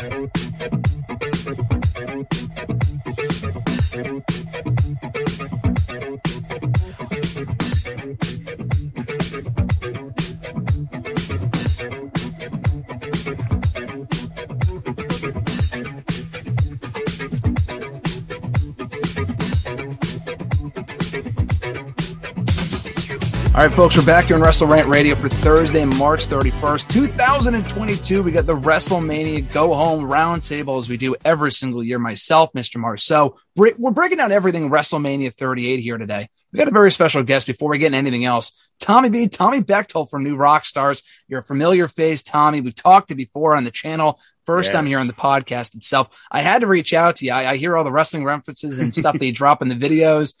All right, folks, we're back here on WrestleRant Radio for Thursday, March 31st, 2022. We got the WrestleMania Go Home Roundtable, as we do every single year. Myself, Mr. Marceau, we're breaking down everything WrestleMania 38 here today. We got a very special guest before we get into anything else. Tommy Bechtel from New Rockstars. You're a familiar face, Tommy. We've talked to before on the channel. First time here on the podcast itself. I had to reach out to you. I hear all the wrestling references and stuff they drop in the videos.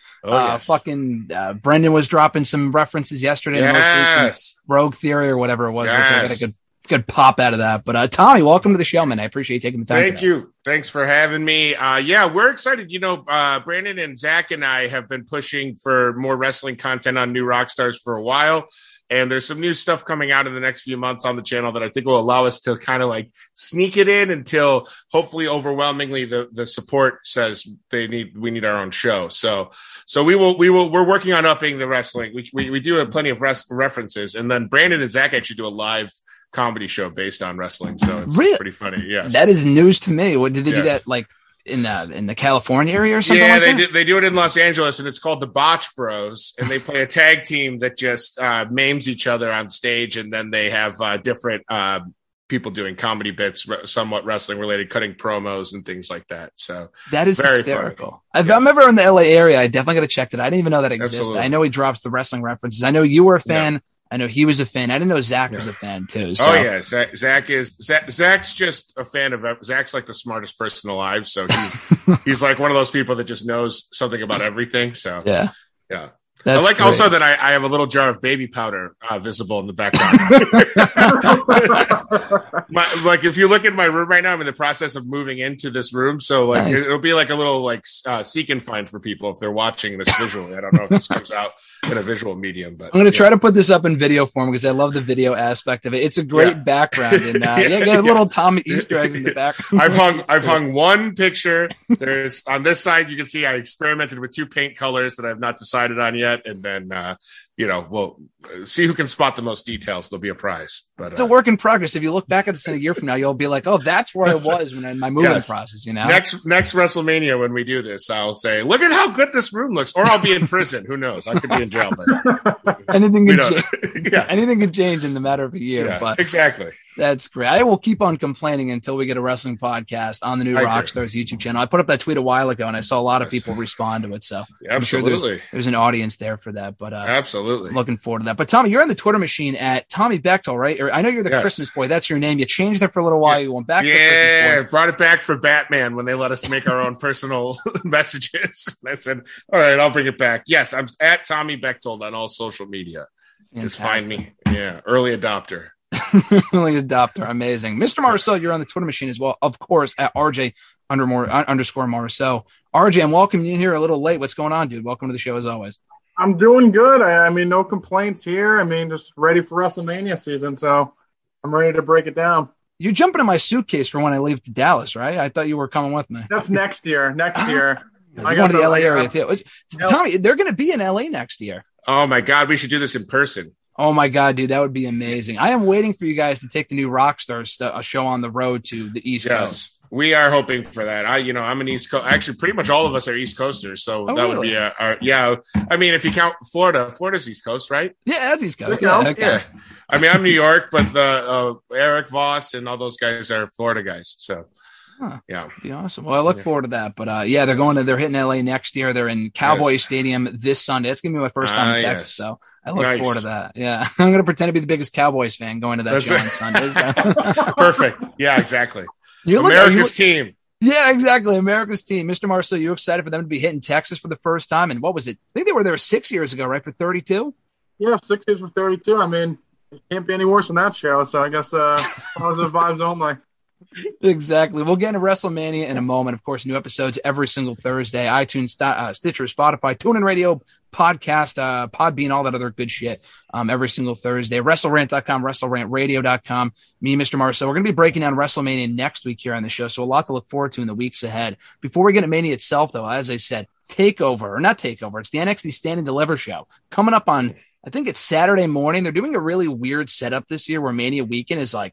Brendan was dropping some references yesterday. Yes. Rogue Theory or whatever it was. Yes. Which I got a good pop out of that. But Tommy, welcome to the show, man. I appreciate you taking the time. Thank you. Thanks for having me. We're excited. You know, Brandon and Zach and I have been pushing for more wrestling content on New Rockstars for a while. And there's some new stuff coming out in the next few months on the channel that I think will allow us to kind of like sneak it in until hopefully overwhelmingly the support says we need our own show. So we're working on upping the wrestling. We do have plenty of references. And then Brandon and Zach actually do a live comedy show based on wrestling. So it's really pretty funny. Yes. That is news to me. What did they do that like in the California area or something? They do it in Los Angeles, and it's called the Botch Bros, and they play a tag team that just maims each other on stage, and then they have different people doing comedy bits, somewhat wrestling related, cutting promos and things like that. So that is very hysterical. Funny. If I'm ever in the LA area, I definitely got to check that. I didn't even know that existed. Absolutely. I know he drops the wrestling references. I know you were a fan. Yeah. I know he was a fan. I didn't know Zach was a fan too. So. Oh yeah, Zach's just a fan of. Zach's like the smartest person alive, so he's he's like one of those people that just knows something about everything. So yeah. That's great. Also that I have a little jar of baby powder visible in the background. Like if you look at my room right now, I'm in the process of moving into this room. So like It'll be like a little like seek and find for people if they're watching this visually. I don't know if this comes out in a visual medium, but I'm going to try to put this up in video form because I love the video aspect of it. It's a great background. And you got a little Tommy Easter eggs in the background. I've hung one picture. There's on this side, you can see I experimented with two paint colors that I've not decided on yet. And then, we'll see who can spot the most details. There'll be a prize. But it's a work in progress. If you look back at this in a year from now, you'll be like, oh, that's where I was when in my moving process, you know? Next WrestleMania, when we do this, I'll say, look at how good this room looks. Or I'll be in prison. Who knows? I could be in jail. But anything can change in the matter of a year. Yeah, but exactly. That's great. I will keep on complaining until we get a wrestling podcast on the New Rockstars YouTube channel. I put up that tweet a while ago, and I saw a lot of people respond to it. So absolutely. I'm sure there's an audience there for that. But absolutely. Looking forward to that. But Tommy, you're on the Twitter machine at Tommy Bechtel, right? Or I know you're the Christmas boy. That's your name. You changed it for a little while. You went back to the Christmas boy. Brought it back for Batman when they let us make our own personal messages. And I said, all right, I'll bring it back. Yes, I'm at Tommy Bechtel on all social media. Fantastic. Just find me. Yeah, early adopter. Really adopter, amazing. Mr. Marceau, you're on the Twitter machine as well, of course, at RJ _ Marceau. RJ, I'm welcoming you in here a little late. What's going on, dude? Welcome to the show as always. I'm doing good. I mean, no complaints here. I mean, just ready for WrestleMania season, so I'm ready to break it down. You jump into my suitcase for when I leave to Dallas, right? I thought you were coming with me. That's next year. I'm going to the LA area too. Tommy, they're going to be in LA next year. Oh my God, we should do this in person. Oh, my God, dude, that would be amazing. I am waiting for you guys to take the New Rockstars show on the road to the East Coast. We are hoping for that. I'm an East Coast. Actually, pretty much all of us are East Coasters. So would be a. I mean, if you count Florida's East Coast, right? Yeah, that's East Coast. Yeah. I mean, I'm New York, but Eric Voss and all those guys are Florida guys. So. Huh. Yeah, be awesome. Well, I look forward to that. But they're hitting LA next year. They're in Cowboy Stadium this Sunday. It's gonna be my first time in Texas, so I look forward to that. Yeah, I'm gonna pretend to be the biggest Cowboys fan going to that show on Sundays. Perfect. Yeah, exactly. America's team. Yeah, exactly. America's team. Mr. Marceau, you excited for them to be hitting Texas for the first time? And what was it? I think they were there 6 years ago, right? For 32. Yeah, 6 years for 32. I mean, it can't be any worse than that show. So I guess positive vibes only. Exactly. We'll get into WrestleMania in a moment. Of course, new episodes every single Thursday. iTunes, Stitcher, Spotify, TuneIn Radio, podcast, Podbean, all that other good shit every single Thursday. WrestleRant.com, WrestleRantRadio.com. Me and Mr. Marceau, we're going to be breaking down WrestleMania next week here on the show, so a lot to look forward to in the weeks ahead. Before we get into Mania itself, though, as I said, it's the NXT Stand and Deliver show coming up on, I think it's Saturday morning. They're doing a really weird setup this year where Mania weekend is like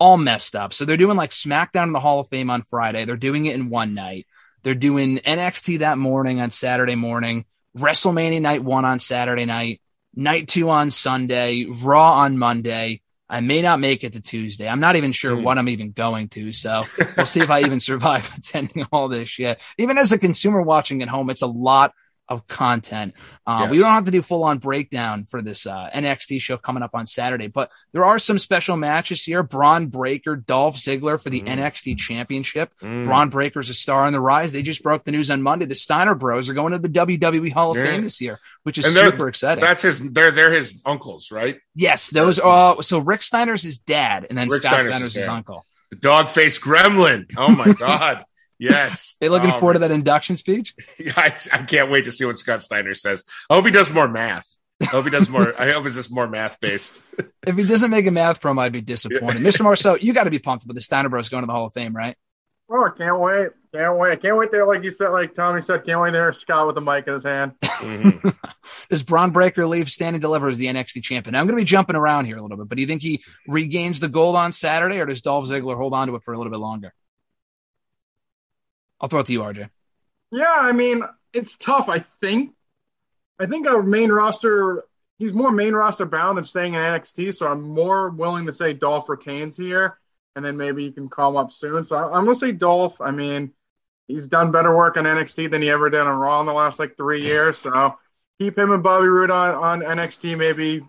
all messed up. So they're doing like SmackDown in the Hall of Fame on Friday. They're doing it in one night. They're doing NXT that morning on Saturday morning, WrestleMania night one on Saturday night, night two on Sunday, Raw on Monday. I may not make it to Tuesday. I'm not even sure what I'm even going to. So we'll see if I even survive attending all this shit. Even as a consumer watching at home, it's a lot of content. Yes. We don't have to do full on breakdown for this NXT show coming up on Saturday, but there are some special matches here. Braun Breaker, Dolph Ziggler for the NXT Championship. Braun Breaker's a star on the rise. They just broke the news on Monday. The Steiner Bros are going to the WWE Hall of Fame this year, which is super exciting. They're his uncles, right? Yes, those are. So Rick Steiner's his dad, and then Rick Scott Steiner's his uncle. The dog-faced gremlin. Oh my God. Yes. They looking forward to that induction speech? I can't wait to see what Scott Steiner says. I hope he does more math. I hope it's just more math-based. If he doesn't make a math promo, I'd be disappointed. Mr. Marceau, you got to be pumped with the Steiner Bros going to the Hall of Fame, right? Oh, I can't wait. Can't wait there, like you said, like Tommy said, can't wait there. Scott with the mic in his hand. Does Braun Breaker leave Stand and Deliver as the NXT champion? Now, I'm going to be jumping around here a little bit, but do you think he regains the gold on Saturday, or does Dolph Ziggler hold on to it for a little bit longer? I'll throw it to you, RJ. Yeah, I mean, it's tough, I think. I think our main roster, he's more main roster bound than staying in NXT, so I'm more willing to say Dolph retains here, and then maybe you can call him up soon. So I'm going to say Dolph. I mean, he's done better work on NXT than he ever did on Raw in the last, 3 years. So keep him and Bobby Roode on NXT, maybe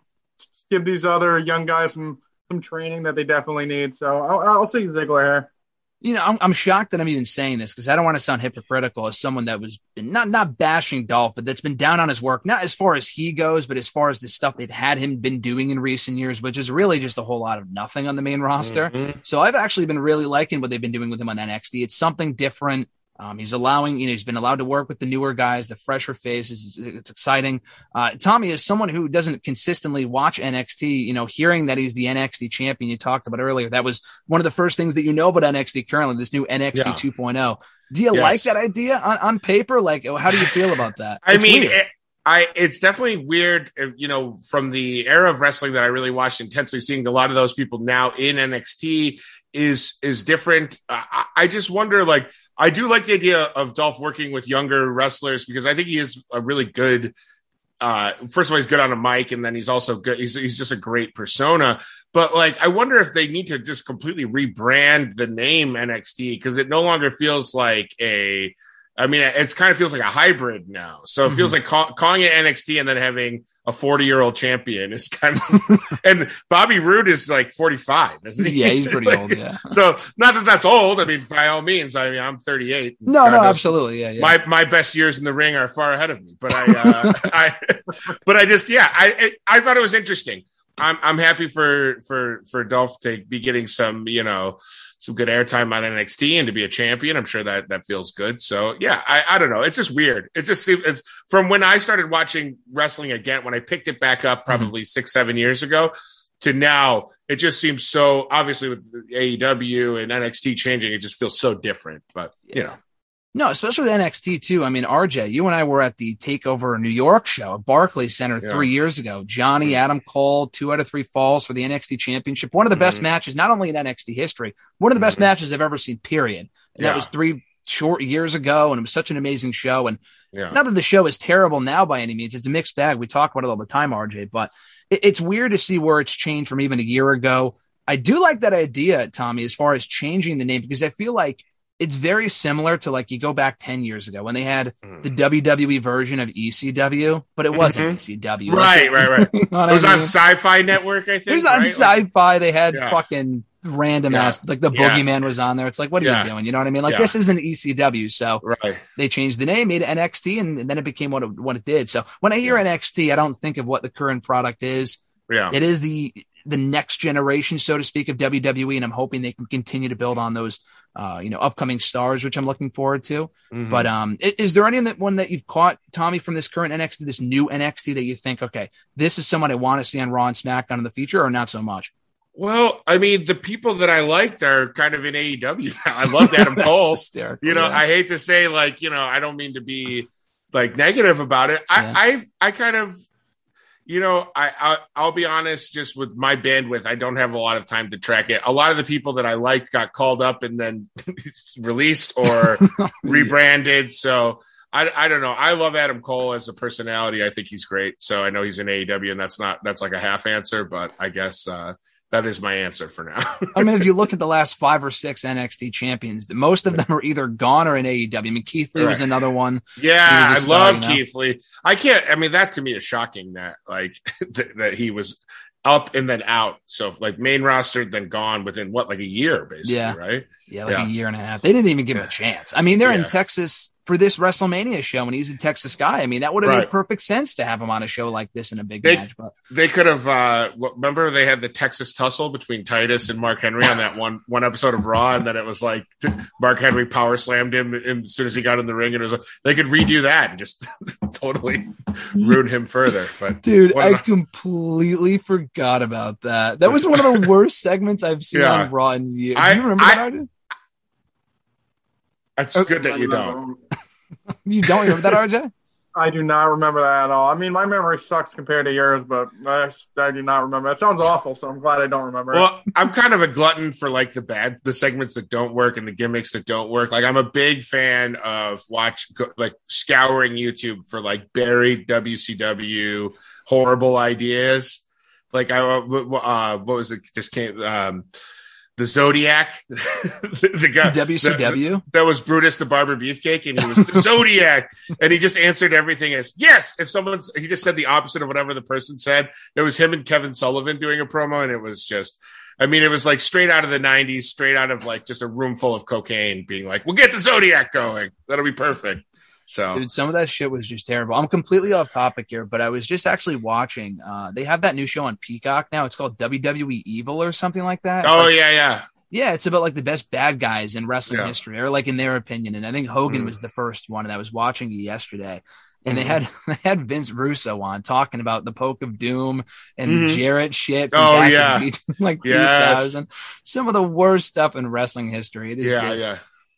give these other young guys some training that they definitely need. So I'll say Ziggler here. You know, I'm shocked that I'm even saying this because I don't want to sound hypocritical as someone that was not bashing Dolph, but that's been down on his work, not as far as he goes, but as far as the stuff they've had him been doing in recent years, which is really just a whole lot of nothing on the main roster. So I've actually been really liking what they've been doing with him on NXT. It's something different. He's been allowed to work with the newer guys, the fresher faces. It's exciting. Tommy, as someone who doesn't consistently watch NXT, hearing that he's the NXT champion you talked about earlier, that was one of the first things that you know about NXT currently, this new NXT 2.0. Do you like that idea on paper? How do you feel about that? It's definitely weird, from the era of wrestling that I really watched intensely, seeing a lot of those people now in NXT is different. I just wonder, I do like the idea of Dolph working with younger wrestlers because I think he is a really good, first of all, he's good on a mic, and then he's also good. He's just a great persona. But, I wonder if they need to just completely rebrand the name NXT because it no longer feels like it kind of feels like a hybrid now. So it feels like calling it NXT and then having a 40-year-old champion is kind of – and Bobby Roode is 45, isn't he? Yeah, he's pretty old, yeah. So not that that's old. I mean, by all means, I'm 38. No, absolutely, yeah. My best years in the ring are far ahead of me. But I thought it was interesting. I'm happy for Dolph to be getting some, some good airtime on NXT and to be a champion. I'm sure that feels good. So yeah, I don't know. It's just weird. It's from when I started watching wrestling again, when I picked it back up probably 6-7 years ago to now, it just seems so obviously with AEW and NXT changing, it just feels so different, but No, especially with NXT, too. I mean, RJ, you and I were at the TakeOver New York show at Barclays Center 3 years ago. Johnny, Adam Cole, 2 out of 3 falls for the NXT Championship. One of the best matches, not only in NXT history, one of the best matches I've ever seen, period. And that was 3 short years ago, and it was such an amazing show. And not that the show is terrible now by any means. It's a mixed bag. We talk about it all the time, RJ, but it's weird to see where it's changed from even a year ago. I do like that idea, Tommy, as far as changing the name, because I feel like it's very similar to you go back 10 years ago when they had the WWE version of ECW, but it wasn't ECW. Right. It was on Sci-Fi Network, I think. It was on Sci-Fi. They had fucking random ass, the Boogeyman was on there. It's what are you doing? You know what I mean? This isn't ECW. So they changed the name, made it NXT, and then it became what it did. So when I hear NXT, I don't think of what the current product is. Yeah. It is the the next generation, so to speak, of WWE. And I'm hoping they can continue to build on those, upcoming stars, which I'm looking forward to. Mm-hmm. But is there anyone that you've caught, Tommy, from this current NXT, this new NXT, that you think, okay, this is someone I want to see on Raw and SmackDown in the future, or not so much? Well, I mean, the people that I liked are kind of in AEW. I loved Adam Cole. Yeah. I hate to say, I don't mean to be negative about it. I'll be honest, just with my bandwidth, I don't have a lot of time to track it. A lot of the people that I liked got called up and then released or rebranded. So I don't know. I love Adam Cole as a personality. I think he's great. So I know he's in AEW, and that's like a half answer, but I guess that is my answer for now. I mean, if you look at the last 5 or 6 NXT champions, most of them are either gone or in AEW. I mean, Keith Lee was another one. Yeah, I love Keith Lee. That to me is shocking that that he was up and then out. So main roster, then gone within a year, basically, right? Yeah, a year and a half. They didn't even give him a chance. I mean, they're in Texas for this WrestleMania show, and he's a Texas guy. I mean, that would have made perfect sense to have him on a show like this in a big match. But they could have, remember they had the Texas tussle between Titus and Mark Henry on that one episode of Raw, and then it was Mark Henry power slammed him as soon as he got in the ring, and it was they could redo that and just totally ruin him further. But dude, I completely forgot about that. That was one of the worst segments I've seen on Raw in years. Do you remember that idea? It's good that you don't. You don't remember that, RJ? I do not remember that at all. I mean, my memory sucks compared to yours, but I do not remember. That sounds awful, so I'm glad I don't remember. Well, I'm kind of a glutton for the segments that don't work and the gimmicks that don't work. I'm a big fan of scouring YouTube for buried WCW horrible ideas. What was it? Just came. The Zodiac, the guy WCW that was Brutus the Barber Beefcake, and he was the Zodiac, and he just answered everything as yes. If he just said the opposite of whatever the person said. It was him and Kevin Sullivan doing a promo, and it was just, it was straight out of the '90s, straight out of just a room full of cocaine, being "We'll get the Zodiac going. That'll be perfect." So, dude, some of that shit was just terrible. I'm completely off topic here, but I was just actually watching. They have that new show on Peacock now. It's called WWE Evil or something like that. It's yeah. It's about the best bad guys in wrestling history, or in their opinion. And I think Hogan was the first one, and I was watching it yesterday. And they had Vince Russo on talking about the Poke of Doom and Jarrett shit. Yes. 2000. Some of the worst stuff in wrestling history. It is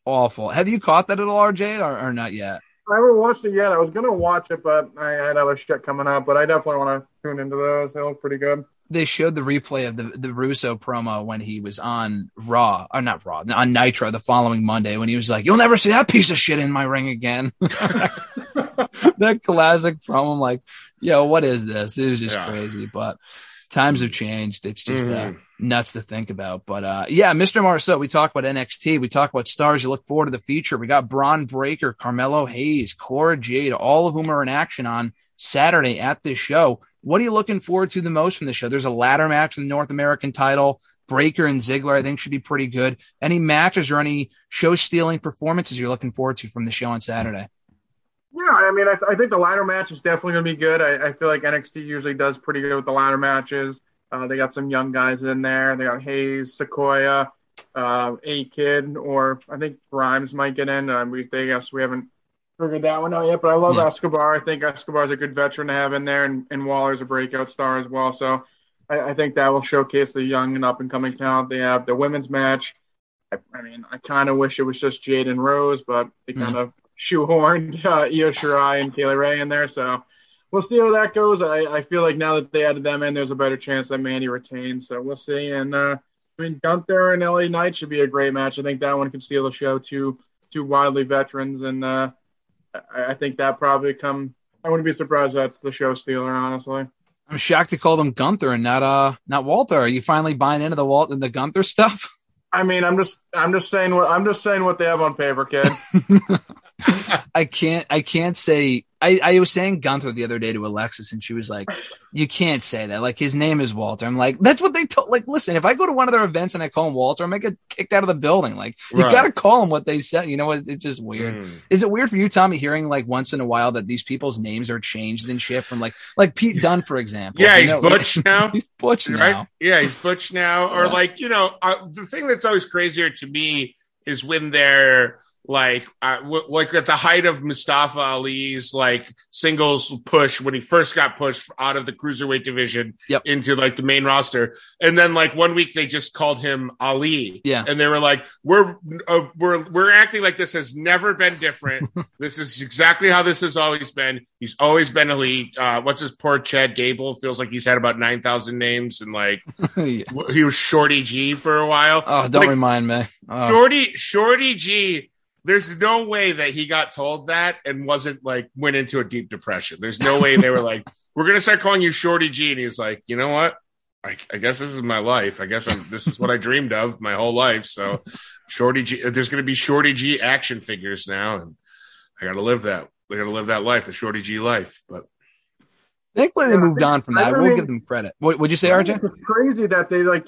awful. Have you caught that at all, RJ, or not yet? I haven't watched it yet. I was going to watch it, but I had other shit coming up. But I definitely want to tune into those. They look pretty good. They showed the replay of the Russo promo when he was on on Nitro the following Monday, when he was like, "You'll never see that piece of shit in my ring again." That classic promo. I'm like, yo, what is this? It was just crazy, but times have changed. It's just nuts to think about. But Mr. Marceau, we talk about NXT. We talk about stars you look forward to the future. We got Braun Breaker, Carmelo Hayes, Cora Jade, all of whom are in action on Saturday at this show. What are you looking forward to the most from the show? There's a ladder match for the North American title. Breaker and Ziggler, I think, should be pretty good. Any matches or any show-stealing performances you're looking forward to from the show on Saturday? Yeah, I think the ladder match is definitely going to be good. I feel NXT usually does pretty good with the ladder matches. They got some young guys in there. They got Hayes, Sequoia, A-Kid, or I think Grimes might get in. We haven't figured that one out yet, but I love Escobar. I think Escobar's a good veteran to have in there, and Waller's a breakout star as well. So I think that will showcase the young and up-and-coming talent they have. The women's match, I kind of wish it was just Jade and Rose, but they kind of shoehorned Io Shirai and Kaylee Ray in there, so we'll see how that goes. I feel now that they added them in, there's a better chance that Mandy retains, so we'll see. And Gunther and LA Knight should be a great match. I think that one could steal the show. Two wildly veterans, and I think that probably I wouldn't be surprised if that's the show stealer, honestly. I'm shocked to call them Gunther and not Walter. Are you finally buying into the Walt and the Gunther stuff? I'm just saying what they have on paper, kid. I can't say. I was saying Gunther the other day to Alexis, and she was like, "You can't say that. Like, his name is Walter." I'm like, "That's what they told." Like, listen, if I go to one of their events and I call him Walter, I might get kicked out of the building. Like, you got to call him what they said. You know what? It's just weird. Is it weird for you, Tommy, hearing like once in a while that these people's names are changed and shit? From like Pete Dunne, for example. Yeah, you know, he's Butch now. He's Butch now. Right? Yeah, he's Butch now. Or like, you know, the thing that's always crazier to me is when they're. Like at the height of Mustafa Ali's like singles push when he first got pushed out of the cruiserweight division into like the main roster, and then like one week they just called him Ali, and they were like, "We're acting like this has never been different. This is exactly how this has always been. He's always been Ali. What's his poor Chad Gable feels like he's had about 9,000 names, and like he was Shorty G for a while. Oh, don't remind me, Shorty G." There's no way that he got told that and wasn't like went into a deep depression. There's no way they were like, we're going to start calling you Shorty G. And he's like, you know what? I guess this is my life. I guess this is what I dreamed of my whole life. So Shorty G, there's going to be Shorty G action figures now. And I got to live that. I got to live that life, the Shorty G life. But thankfully they moved on from that. We'll give them credit. What would you say, RJ? It's crazy that they like,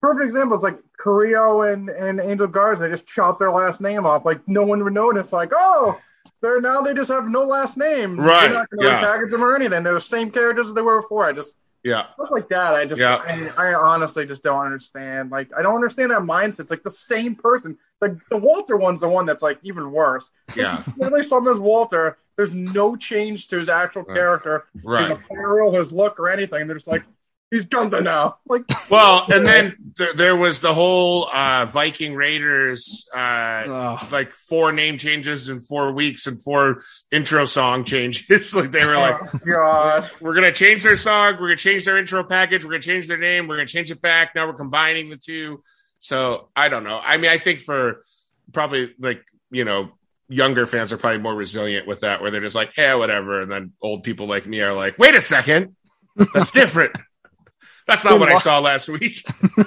perfect example is like Carrillo and Angel Garza. They just chop their last name off. Like no one would notice. Like, oh, they just have no last name. Right. They're not going to package them or anything. They're the same characters as they were before. I just stuff like that. I honestly just don't understand. Like I don't understand that mindset. It's like the same person. Like the Walter one's the one that's like even worse. Yeah. Really, someone is Walter. There's no change to his actual character. Right. His apparel, his look, or anything. They're just like. He's Gunther now. Like, well, and then there was the whole Viking Raiders, like 4 name changes in 4 weeks and 4 intro song changes. Like they were like, God. We're going to change their song. We're going to change their intro package. We're going to change their name. We're going to change it back. Now we're combining the two. So I don't know. I mean, I think for probably like, you know, younger fans are probably more resilient with that, where they're just like, yeah, whatever. And then old people like me are like, wait a second. That's different. That's not what I saw last week.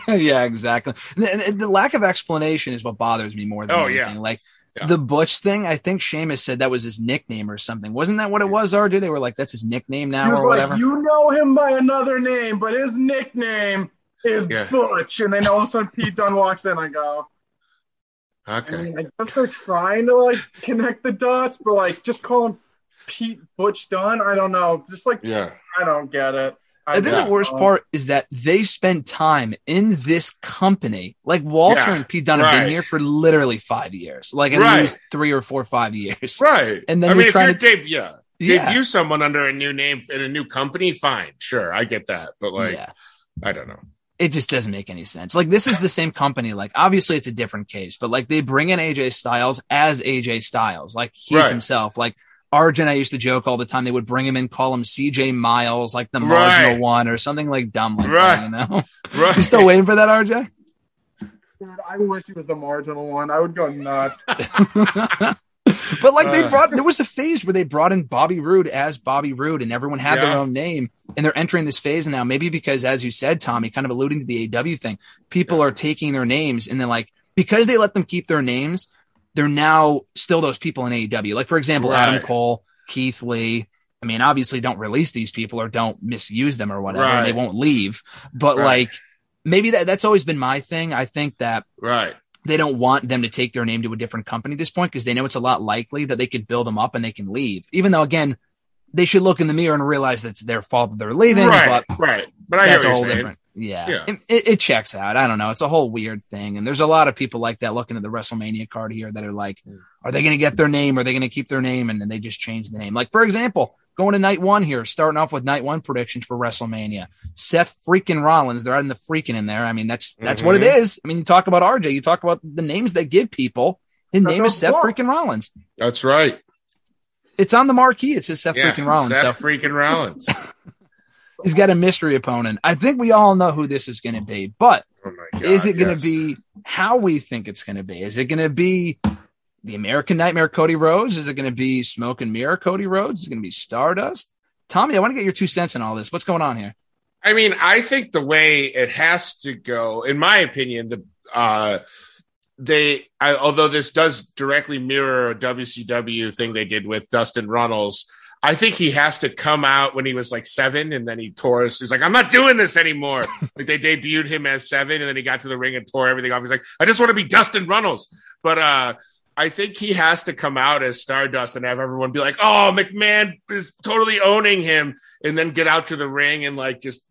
Yeah, exactly. The lack of explanation is what bothers me more than anything. The Butch thing, I think Sheamus said that was his nickname or something. Wasn't that what it was, or they were like, that's his nickname now or whatever? You know him by another name, but his nickname is Butch. And then all of a sudden Pete Dunne walks in and I go, okay. I mean, I guess they're trying to like connect the dots, but like just call him Pete Butch Dunne. I don't know. Just like, I don't get it. I think the worst part is that they spend time in this company. Like Walter and Pete Dunne have been here for literally 5 years, like at least 3 or 4 or 5 years. Right. And then I mean, if you're debut someone under a new name in a new company, fine. Sure. I get that. But like, I don't know. It just doesn't make any sense. Like this is the same company. Like obviously it's a different case, but like they bring in AJ Styles as AJ Styles. Like he's himself. Like, Arjun, I used to joke all the time. They would bring him in, call him CJ Miles, like the marginal one or something like dumb like that, you know? Right. You still waiting for that, RJ? Dude, I wish he was the marginal one. I would go nuts. But like there was a phase where they brought in Bobby Roode as Bobby Roode and everyone had their own name, and they're entering this phase now. Maybe because, as you said, Tommy, kind of alluding to the AEW thing, people are taking their names and then like, because they let them keep their names, they're now still those people in AEW. Like, for example, Adam Cole, Keith Lee. I mean, obviously don't release these people or don't misuse them or whatever. And they won't leave. But, like, maybe that's always been my thing. I think that they don't want them to take their name to a different company at this point because they know it's a lot likely that they could build them up and they can leave. Even though, again, they should look in the mirror and realize that's their fault that they're leaving. Right, But I hear what you're saying. Different. Yeah. It checks out. I don't know. It's a whole weird thing. And there's a lot of people like that looking at the WrestleMania card here that are like, are they going to get their name? Are they going to keep their name? And then they just change the name. Like, for example, going to night one here, starting off with night one predictions for WrestleMania. Seth freaking Rollins. They're adding the freaking in there. I mean, that's what it is. I mean, you talk about RJ. You talk about the names they give people. His name is Seth freaking Rollins. That's right. It's on the marquee. It says Seth freaking Rollins. Seth freaking Rollins. He's got a mystery opponent. I think we all know who this is going to be, but is it going to be how we think it's going to be? Is it going to be the American Nightmare Cody Rhodes? Is it going to be Smoke and Mirror Cody Rhodes? Is it going to be Stardust? Tommy, I want to get your 2 cents on all this. What's going on here? I mean, I think the way it has to go, in my opinion, although this does directly mirror a WCW thing they did with Dustin Runnels, I think he has to come out when he was like 7, and then he tore us. He's like, I'm not doing this anymore. Like, they debuted him as 7, and then he got to the ring and tore everything off. He's like, I just want to be Dustin Runnels. But I think he has to come out as Stardust and have everyone be like, oh, McMahon is totally owning him, and then get out to the ring and like just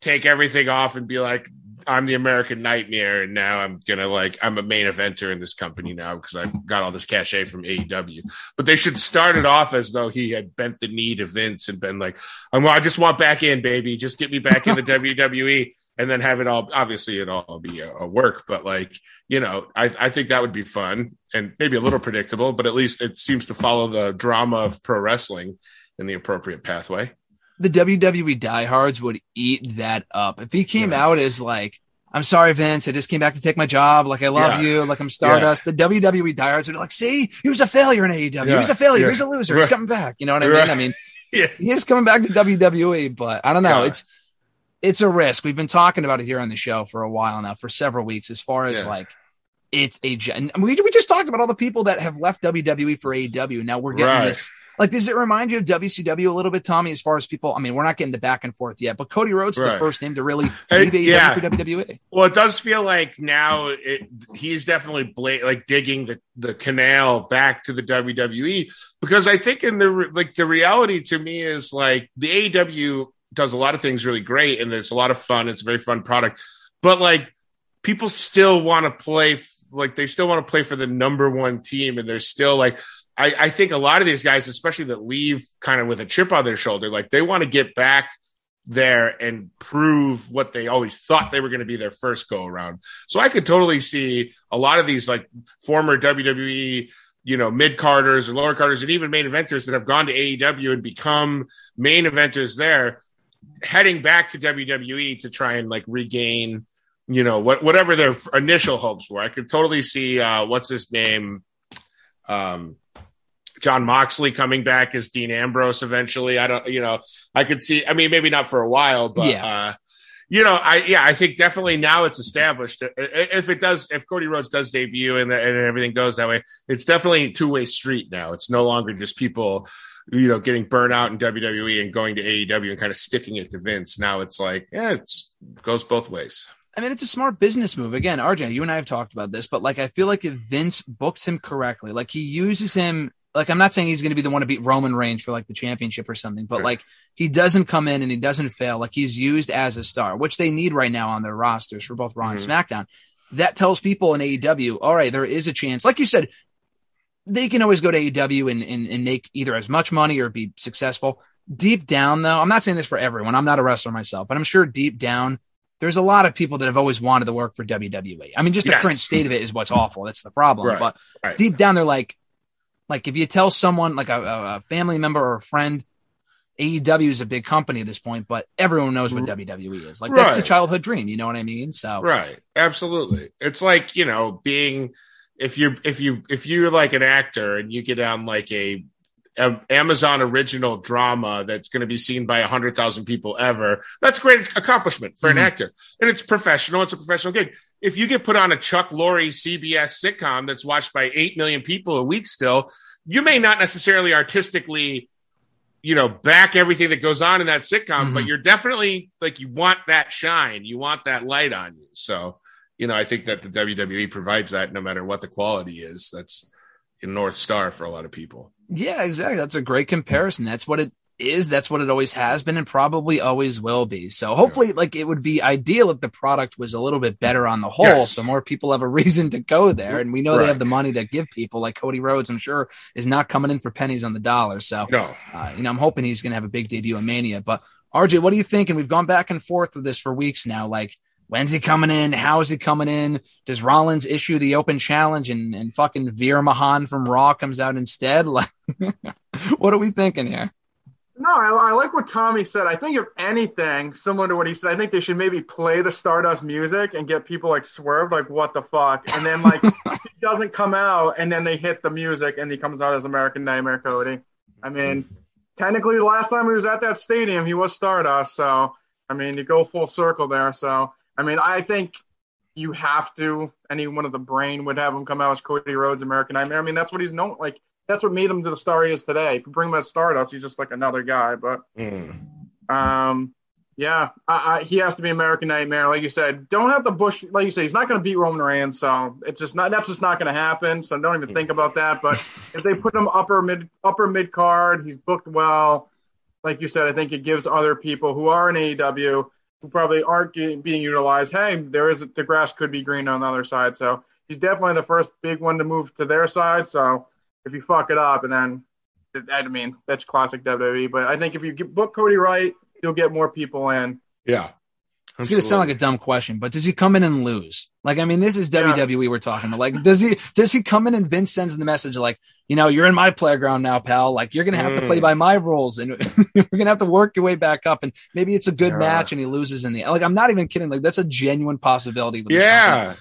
take everything off and be like, I'm the American Nightmare, and now I'm a main eventer in this company now because I've got all this cachet from AEW. But they should start it off as though he had bent the knee to Vince and been like, I just want back in, baby. Just get me back in the WWE, and then have it all. Obviously, it'll all be a work, but I think that would be fun and maybe a little predictable, but at least it seems to follow the drama of pro wrestling in the appropriate pathway. The WWE diehards would eat that up. If he came out as like, I'm sorry, Vince, I just came back to take my job. Like, I love you. Like, I'm Stardust. Yeah. The WWE diehards would be like, see, he was a failure in AEW. Yeah. He was a failure. Yeah. He was a loser. Right. He's coming back. You know what I mean? Right. I mean, he is coming back to WWE, but I don't know. Yeah. It's a risk. We've been talking about it here on the show for a while now, for several weeks, as far as we just talked about all the people that have left WWE for AEW. Now we're getting this. Like, does it remind you of WCW a little bit, Tommy, as far as people? I mean, we're not getting the back and forth yet, but Cody Rhodes is the first name to really leave AEW for WWE. Well, it does feel like now he's definitely digging the canal back to the WWE, because I think in the reality to me is like the AEW does a lot of things really great, and it's a lot of fun. It's a very fun product, but like people still want to play for the number one team. And they're still like, I think a lot of these guys, especially that leave kind of with a chip on their shoulder, like they want to get back there and prove what they always thought they were going to be their first go around. So I could totally see a lot of these like former WWE, mid carders or lower carders and even main eventers that have gone to AEW and become main eventers there, heading back to WWE to try and like regain, whatever their initial hopes were. I could totally see what's his name, John Moxley coming back as Dean Ambrose eventually. I could see. I mean, maybe not for a while, but I think definitely now it's established. If Cody Rhodes does debut and everything goes that way, it's definitely a two-way street now. It's no longer just people, getting burnt out in WWE and going to AEW and kind of sticking it to Vince. Now it's like, it goes both ways. I mean, it's a smart business move. Again, RJ, you and I have talked about this, but like, I feel like if Vince books him correctly, like he uses him, like I'm not saying he's going to be the one to beat Roman Reigns for like the championship or something, but like he doesn't come in and he doesn't fail. Like he's used as a star, which they need right now on their rosters for both Raw and SmackDown. That tells people in AEW, all right, there is a chance. Like you said, they can always go to AEW and make either as much money or be successful. Deep down though, I'm not saying this for everyone. I'm not a wrestler myself, but I'm sure deep down, there's a lot of people that have always wanted to work for WWE. I mean, just the current state of it is what's awful. That's the problem. Right, but deep down, they're like if you tell someone, like a family member or a friend, AEW is a big company at this point, but everyone knows what WWE is. Like that's the childhood dream. You know what I mean? So absolutely. It's like being if you're like an actor and you get on like a Amazon original drama that's going to be seen by 100,000 people ever. That's a great accomplishment for an actor. And it's professional. It's a professional gig. If you get put on a Chuck Lorre CBS sitcom that's watched by 8 million people a week still, you may not necessarily artistically, back everything that goes on in that sitcom, but you're definitely like, you want that shine. You want that light on you. So, I think that the WWE provides that no matter what the quality is. That's a North Star for a lot of people. Yeah, exactly. That's a great comparison. That's what it is. That's what it always has been and probably always will be. So hopefully it would be ideal if the product was a little bit better on the whole. Yes. So more people have a reason to go there. And we know they have the money to give people like Cody Rhodes, I'm sure, is not coming in for pennies on the dollar. So, I'm hoping he's going to have a big debut in Mania. But RJ, what do you think? And we've gone back and forth with this for weeks now. Like, when's he coming in? How is he coming in? Does Rollins issue the open challenge and fucking Veer Mahan from Raw comes out instead? Like, what are we thinking here? No, I like what Tommy said. I think if anything, similar to what he said, I think they should maybe play the Stardust music and get people like swerved, like what the fuck? And then like he doesn't come out and then they hit the music and he comes out as American Nightmare Cody. I mean, technically the last time he was at that stadium, he was Stardust. So, I mean, you go full circle there. So, I mean, I think you have to, anyone of the brain would have him come out as Cody Rhodes, American Nightmare. I mean, that's what he's known. Like, that's what made him to the star he is today. If you bring him as Stardust, he's just like another guy. But he has to be American Nightmare. Like you said, don't have to Bush. Like you said, he's not going to beat Roman Reigns. So it's just not, that's just not going to happen. So don't even think about that. But if they put him upper mid card, he's booked well. Like you said, I think it gives other people who are in AEW who probably aren't being utilized, hey, the grass could be green on the other side. So he's definitely the first big one to move to their side. So if you fuck it up, and then, I mean, that's classic WWE. But I think if you book Cody right, you'll get more people in. Yeah. It's going to sound like a dumb question, but does he come in and lose? Like, I mean, this is WWE we're talking about. Like, does he come in and Vince sends the message like, you know, you're in my playground now, pal. Like, you're going to have to play by my rules, and you're going to have to work your way back up. And maybe it's a good match, and he loses in the end. Like, I'm not even kidding. Like, that's a genuine possibility. With this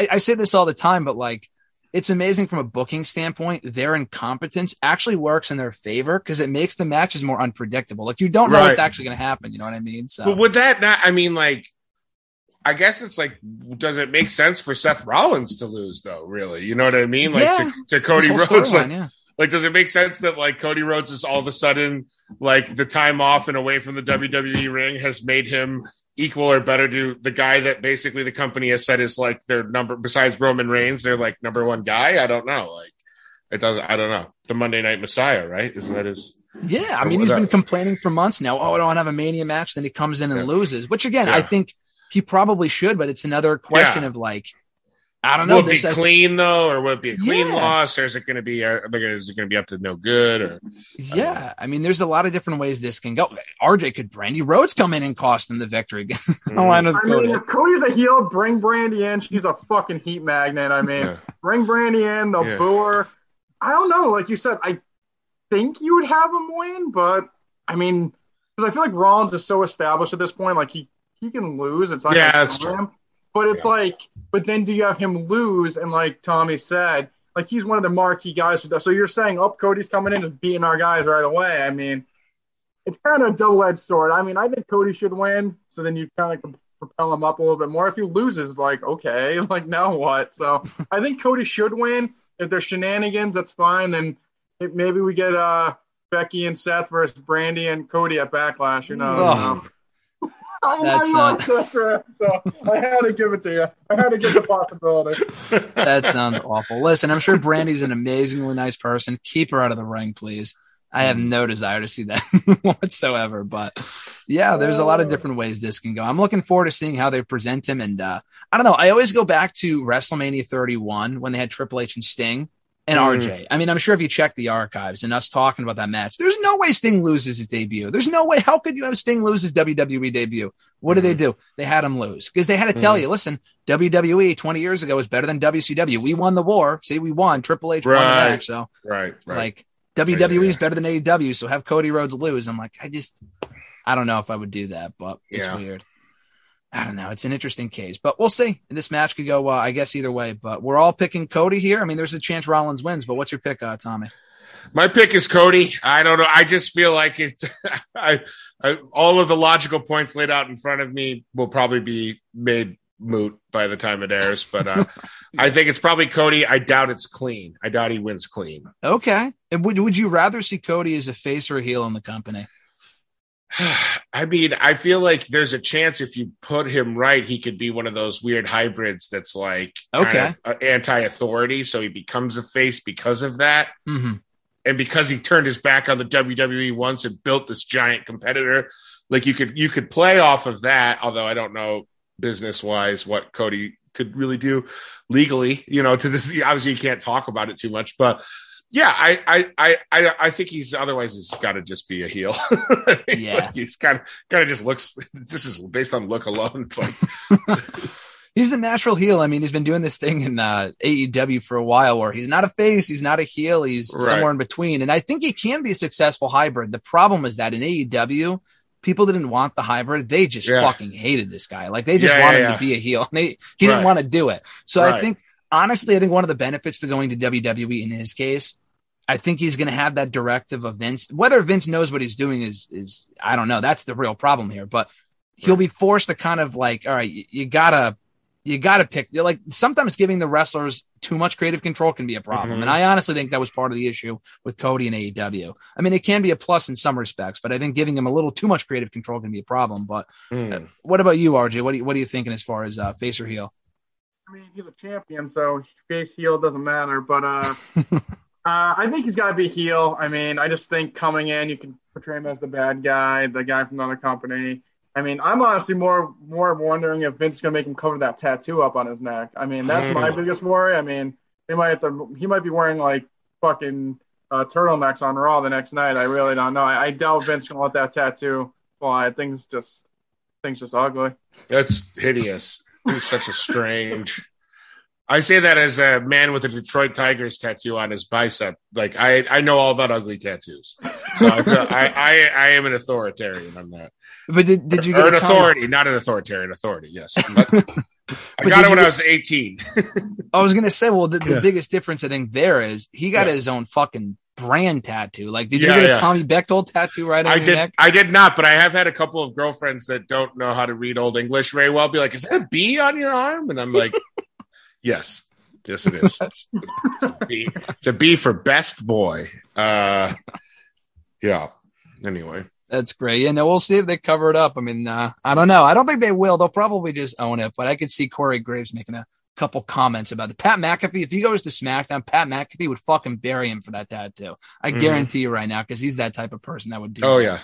I say this all the time, but like, it's amazing from a booking standpoint. Their incompetence actually works in their favor because it makes the matches more unpredictable. Like, you don't know what's actually going to happen. You know what I mean? So, but would that not? I mean, like, I guess it's like, does it make sense for Seth Rollins to lose though? Really, you know what I mean? Like to Cody Rhodes, like, like, does it make sense that like Cody Rhodes is all of a sudden like the time off and away from the WWE ring has made him equal or better to the guy that basically the company has said is like their number, besides Roman Reigns, they're like number one guy. I don't know. Like, it doesn't, I don't know. The Monday Night Messiah, right? Isn't that his? Yeah. I mean, he's been complaining for months now. Oh, I don't have a Mania match. Then he comes in and loses, which again, I think he probably should, but it's another question of like, I don't know. Will it be clean though, or will it be a clean loss, or is it going to be? Is it going to be up to no good? Or I mean, there's a lot of different ways this can go. RJ, could Brandi Rhodes come in and cost them the victory? I mean, if Cody's a heel, bring Brandi in. She's a fucking heat magnet. I mean, bring Brandi in. They'll boo her. I don't know. Like you said, I think you would have him win, but I mean, because I feel like Rollins is so established at this point. Like he can lose. It's not that's true. But it's like, but then do you have him lose? And like Tommy said, like he's one of the marquee guys. So you're saying, Cody's coming in and beating our guys right away. I mean, it's kind of a double-edged sword. I mean, I think Cody should win. So then you kind of propel him up a little bit more. If he loses, like, okay, like now what? So I think Cody should win. If there's shenanigans, that's fine. Then maybe we get Becky and Seth versus Brandi and Cody at Backlash. You know. Oh. So I had to give it to you. I had to give the possibility. That sounds awful. Listen, I'm sure Brandi's an amazingly nice person. Keep her out of the ring, please. I have no desire to see that whatsoever. But yeah, there's a lot of different ways this can go. I'm looking forward to seeing how they present him. And I don't know. I always go back to WrestleMania 31 when they had Triple H and Sting and RJ. I mean, I'm sure if you check the archives and us talking about that match, there's no way Sting loses his debut. There's no way. How could you have Sting lose his WWE debut? What did they do? They had him lose because they had to tell you, listen, WWE 20 years ago was better than WCW. We won the war. See, we won. Triple H won the match. So like WWE is better than AEW. So have Cody Rhodes lose. I'm like, I don't know if I would do that, but it's weird. I don't know. It's an interesting case, but we'll see. And this match could go, I guess, either way. But we're all picking Cody here. I mean, there's a chance Rollins wins, but what's your pick, Tommy? My pick is Cody. I don't know. I just feel like it. All of the logical points laid out in front of me will probably be made moot by the time it airs. But I think it's probably Cody. I doubt it's clean. I doubt he wins clean. Okay. And would you rather see Cody as a face or a heel in the company? I mean, I feel like there's a chance if you put him right, he could be one of those weird hybrids that's like kind of anti-authority. So he becomes a face because of that. Mm-hmm. And because he turned his back on the WWE once and built this giant competitor, like you could play off of that. Although I don't know business-wise what Cody could really do legally, you know, to this, obviously you can't talk about it too much, but yeah, I think he's, otherwise he's got to just be a heel. Yeah, like he's kind of just looks. This is based on look alone. It's like he's the natural heel. I mean, he's been doing this thing in AEW for a while, where he's not a face, he's not a heel, he's somewhere in between. And I think he can be a successful hybrid. The problem is that in AEW, people didn't want the hybrid. They just fucking hated this guy. Like they just wanted him to be a heel. And he didn't want to do it. So I think. Honestly, I think one of the benefits to going to WWE in his case, I think he's going to have that directive of Vince. Whether Vince knows what he's doing is I don't know. That's the real problem here. But he'll be forced to kind of like, all right, you got to you got to pick. You're like, sometimes giving the wrestlers too much creative control can be a problem. Mm-hmm. And I honestly think that was part of the issue with Cody and AEW. I mean, it can be a plus in some respects, but I think giving him a little too much creative control can be a problem. But what about you, RJ? What are you thinking as far as face or heel? I mean, he's a champion, so face, heel doesn't matter. But I think he's got to be heel. I mean, I just think coming in, you can portray him as the bad guy, the guy from another company. I mean, I'm honestly more wondering if Vince is going to make him cover that tattoo up on his neck. I mean, that's my biggest worry. I mean, he might be wearing, like, fucking turtlenecks on Raw the next night. I really don't know. I doubt Vince can let that tattoo fly. Things just ugly. That's hideous. He's such a strange... I say that as a man with a Detroit Tigers tattoo on his bicep. Like, I know all about ugly tattoos. So I feel I am an authoritarian on that. But did you get an authority? Not an authoritarian, authority, yes. I got it when I was 18. I was going to say, well, the biggest difference I think there is he got his own fucking brand tattoo. Like, did you get a Tommy Bechtel tattoo right on your neck? I did not, but I have had a couple of girlfriends that don't know how to read Old English very well be like, is that a B on your arm? And I'm like... Yes, it is. It's a B for best boy. Anyway, that's great. Yeah, no, we'll see if they cover it up. I mean, I don't know. I don't think they will. They'll probably just own it. But I could see Corey Graves making a couple comments about it. Pat McAfee. If he goes to SmackDown, Pat McAfee would fucking bury him for that tattoo. I guarantee you right now, because he's that type of person that would do. Oh that. Yeah,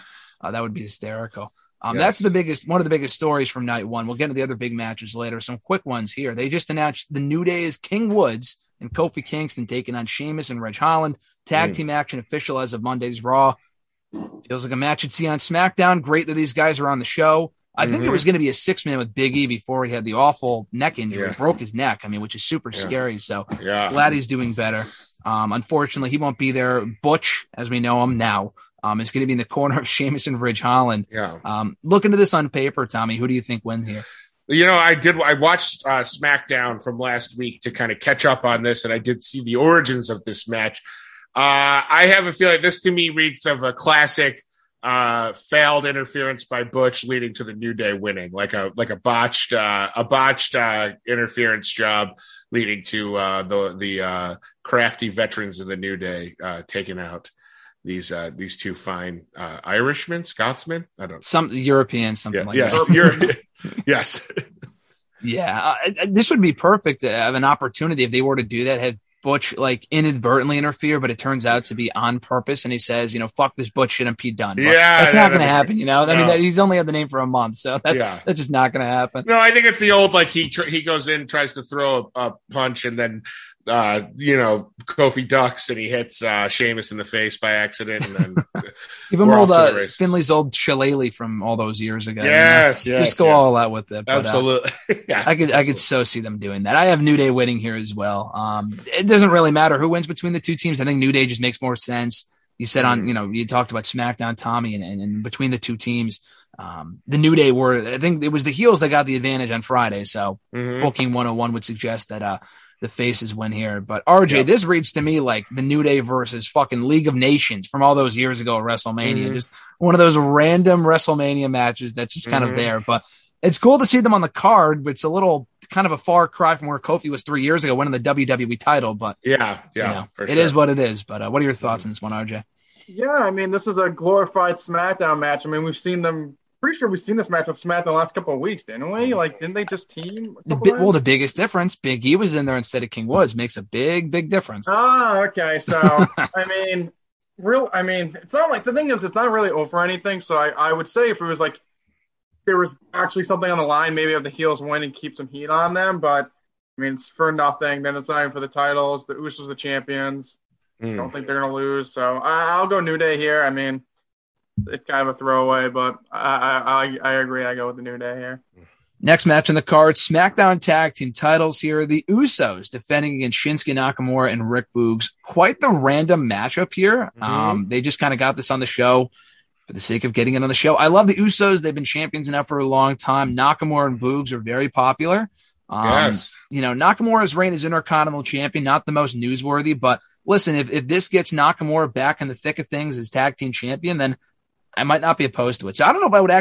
that would be hysterical. Yes. That's one of the biggest stories from night one. We'll get into the other big matches later. Some quick ones here. They just announced the New Day is King Woods and Kofi Kingston taking on Sheamus and Reg Holland. Tag team action official as of Monday's Raw. Feels like a match you'd see on SmackDown. Great that these guys are on the show. I think it was going to be a 6-man with Big E before he had the awful neck injury. Yeah. Broke his neck, I mean, which is super scary. So glad he's doing better. Unfortunately, he won't be there. Butch, as we know him now, it's going to be in the corner of Sheamus and Ridge Holland. Yeah. Looking to this on paper, Tommy, who do you think wins here? You know, I watched SmackDown from last week to kind of catch up on this, and I did see the origins of this match. I have a feeling this, to me, reeks of a classic failed interference by Butch leading to the New Day winning, like a botched interference job leading to the crafty veterans of the New Day taking out these two fine Irishmen, Scotsmen, I don't know. Some Europeans, something like that. Yes. Yeah. This would be perfect to have an opportunity if they were to do that, have Butch like inadvertently interfere, but it turns out to be on purpose. And he says, you know, fuck this Butch shit and Pete Dunne. Well, yeah. That's not going to happen. You know, I mean, he's only had the name for a month, so that's just not going to happen. No, I think it's the old, like he goes in, tries to throw a punch and then, you know, Kofi ducks and he hits Sheamus in the face by accident, and then even more the Finley's old shillelagh from all those years ago. Yes, yes. Just go all out with it. But, absolutely. I could so see them doing that. I have New Day winning here as well. It doesn't really matter who wins between the two teams. I think New Day just makes more sense. You said on, you know, you talked about SmackDown, Tommy, and between the two teams, the New Day were. I think it was the heels that got the advantage on Friday. So Booking 101 would suggest that. The faces win here, but RJ, this reads to me like the New Day versus fucking League of Nations from all those years ago at WrestleMania. Just one of those random WrestleMania matches that's just kind of there, but it's cool to see them on the card, but it's a little kind of a far cry from where Kofi was 3 years ago, winning the WWE title, but you know, for sure. It is what it is, but what are your thoughts on this one, RJ? Yeah, I mean, this is a glorified SmackDown match. I mean, we've seen this match with SmackDown the last couple of weeks, didn't we? Like, didn't they just team? The biggest difference, Big E was in there instead of King Woods, makes a big, big difference. Oh, okay. So, it's not like, the thing is, it's not really over anything. So I would say if it was like, there was actually something on the line, maybe if the heels win and keep some heat on them, but I mean, it's for nothing. Then it's not even for the titles. The Usos are the champions. I don't think they're going to lose. So I'll go New Day here. I mean, it's kind of a throwaway, but I agree. I go with the New Day here. Next match on the card, SmackDown Tag Team titles here. The Usos defending against Shinsuke Nakamura and Rick Boogs. Quite the random matchup here. They just kind of got this on the show for the sake of getting it on the show. I love the Usos. They've been champions enough for a long time. Nakamura and Boogs are very popular. Yes. You know, Nakamura's reign as Intercontinental Champion, not the most newsworthy, but listen, if this gets Nakamura back in the thick of things as Tag Team Champion, then I might not be opposed to it. So I don't know if I would I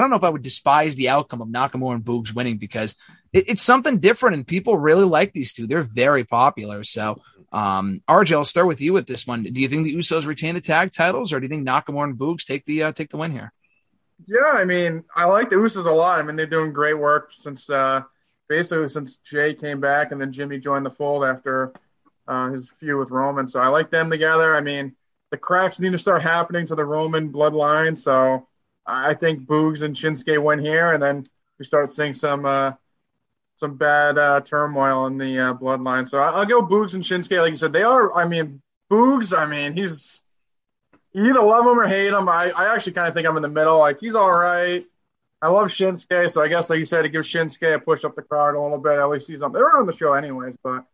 don't know if I would despise the outcome of Nakamura and Boogs winning, because it's something different and people really like these two. They're very popular. So RJ, I'll start with you with this one. Do you think the Usos retain the tag titles, or do you think Nakamura and Boogs take the win here? Yeah, I mean, I like the Usos a lot. I mean, they're doing great work since Jay came back and then Jimmy joined the fold after his feud with Roman. So I like them together. I mean, the cracks need to start happening to the Roman bloodline. So I think Boogs and Shinsuke win here, and then we start seeing some bad turmoil in the bloodline. So I'll go Boogs and Shinsuke. Like you said, they are, I mean, Boogs, I mean, he's – you either love him or hate him. I actually kind of think I'm in the middle. Like, he's all right. I love Shinsuke, so I guess, like you said, to give Shinsuke a push up the crowd a little bit. At least he's on – they're on the show anyways, but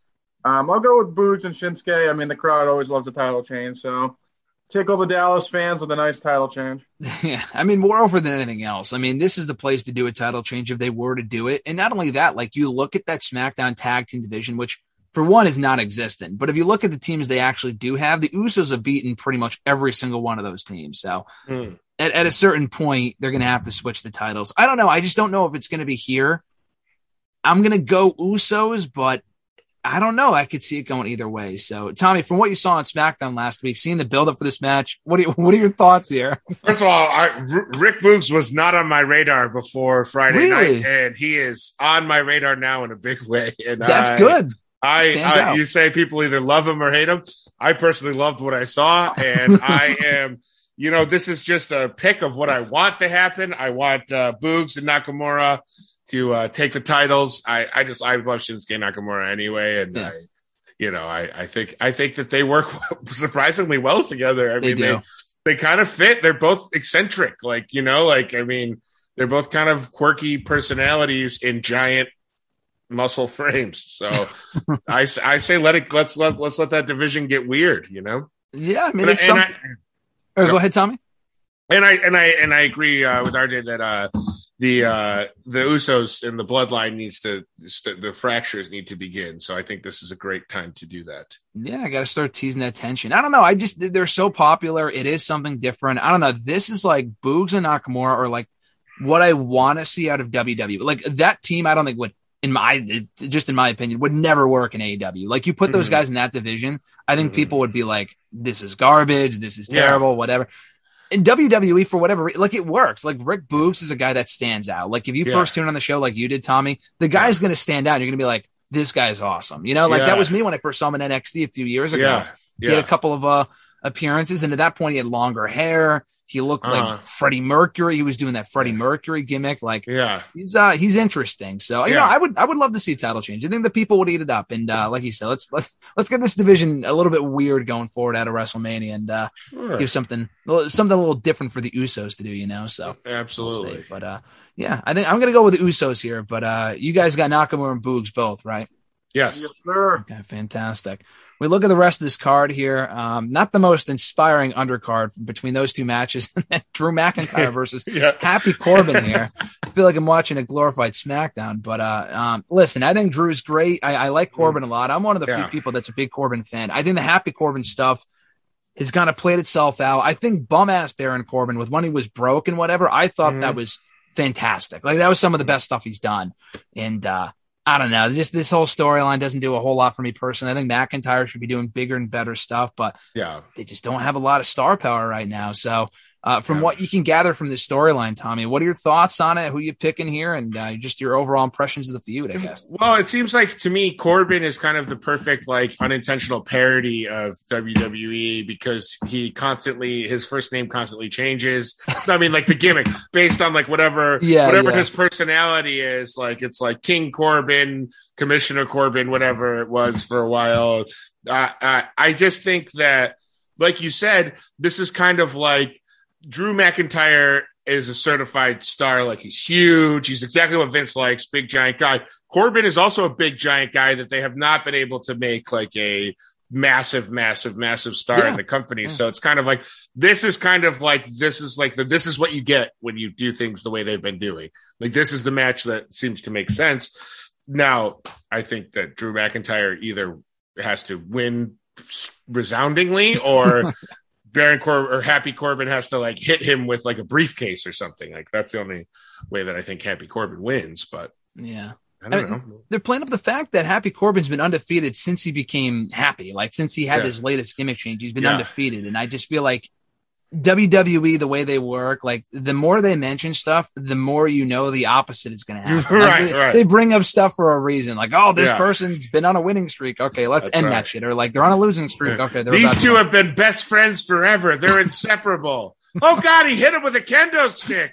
I'll go with Boogs and Shinsuke. I mean, the crowd always loves a title change, so – tickle the Dallas fans with a nice title change. Yeah, I mean, moreover than anything else, I mean, this is the place to do a title change if they were to do it. And not only that, like, you look at that SmackDown tag team division, which for one is non-existent. But if you look at the teams they actually do have, the Usos have beaten pretty much every single one of those teams. So at a certain point, they're going to have to switch the titles. I don't know. I just don't know if it's going to be here. I'm going to go Usos, but I don't know. I could see it going either way. So, Tommy, from what you saw on SmackDown last week, seeing the build-up for this match, what are your thoughts here? First of all, Rick Boogs was not on my radar before Friday night, and he is on my radar now in a big way. And that's good. You say people either love him or hate him. I personally loved what I saw, and I am, you know, this is just a pick of what I want to happen. I want Boogs and Nakamura to take the titles. I love Shinsuke Nakamura anyway, and yeah. I think that they work surprisingly well together. I mean, they kind of fit. They're both eccentric, they're both kind of quirky personalities in giant muscle frames. So I say let's let that division get weird. You know? Yeah, I mean, go ahead, Tommy. And I agree with RJ that the Usos and the bloodline the fractures need to begin. So I think this is a great time to do that. Yeah, I got to start teasing that tension. I don't know. They're so popular. It is something different. I don't know. This is like Boogs and Nakamura, or like what I want to see out of WWE. Like that team, I don't think would, in my opinion, would never work in AEW. Like, you put those guys in that division, I think people would be like, this is garbage. This is terrible, whatever. In WWE, for whatever reason, like, it works. Like, Rick Boogs is a guy that stands out. Like, if you first tune on the show like you did, Tommy, the guy's going to stand out. You're going to be like, this guy is awesome. You know, like, that was me when I first saw him in NXT a few years ago. Yeah. He had a couple of appearances, and at that point, he had longer hair. He looked like Freddie Mercury. He was doing that Freddie Mercury gimmick. Like, he's interesting. So, you know, I would love to see a title change. I think the people would eat it up. And like you said, let's get this division a little bit weird going forward out of WrestleMania, and give something a little different for the Usos to do. You know, so absolutely. We'll see. But I think I'm gonna go with the Usos here. But you guys got Nakamura and Boogs both, right? Yes. Yes, sir. Okay, fantastic. We look at the rest of this card here. Not the most inspiring undercard between those two matches. Drew McIntyre versus Happy Corbin here. I feel like I'm watching a glorified SmackDown. But listen, I think Drew's great. I like Corbin a lot. I'm one of the few people that's a big Corbin fan. I think the Happy Corbin stuff has kind of played itself out. I think bum-ass Baron Corbin, with when he was broke and whatever, I thought that was fantastic. Like, that was some of the best stuff he's done. And I don't know. Just this whole storyline doesn't do a whole lot for me personally. I think McIntyre should be doing bigger and better stuff, but they just don't have a lot of star power right now. So from what you can gather from this storyline, Tommy, what are your thoughts on it? Who you picking here? And just your overall impressions of the feud, I guess. Well, it seems like to me, Corbin is kind of the perfect, like, unintentional parody of WWE, because his first name constantly changes. I mean, like, the gimmick based on like whatever his personality is. Like, it's like King Corbin, Commissioner Corbin, whatever it was for a while. I just think that, like you said, this is kind of like, Drew McIntyre is a certified star. Like, he's huge. He's exactly what Vince likes, big, giant guy. Corbin is also a big, giant guy that they have not been able to make, like, a massive, massive, massive star in the company. Yeah. So it's kind of like, this is what you get when you do things the way they've been doing. Like, this is the match that seems to make sense. Now, I think that Drew McIntyre either has to win resoundingly or Baron Corbin or Happy Corbin has to like hit him with like a briefcase or something. Like that's the only way that I think Happy Corbin wins. But yeah, I mean, I don't know. They're playing up the fact that Happy Corbin's been undefeated since he became Happy. Like since he had his latest gimmick change, he's been undefeated. And I just feel like WWE, the way they work, like the more they mention stuff, the more you know the opposite is going to happen. Right. They bring up stuff for a reason. Like, oh, this person's been on a winning streak. Okay, let's end that shit. Or like they're on a losing streak. Okay, these two have been best friends forever. They're inseparable. Oh God, he hit him with a kendo stick.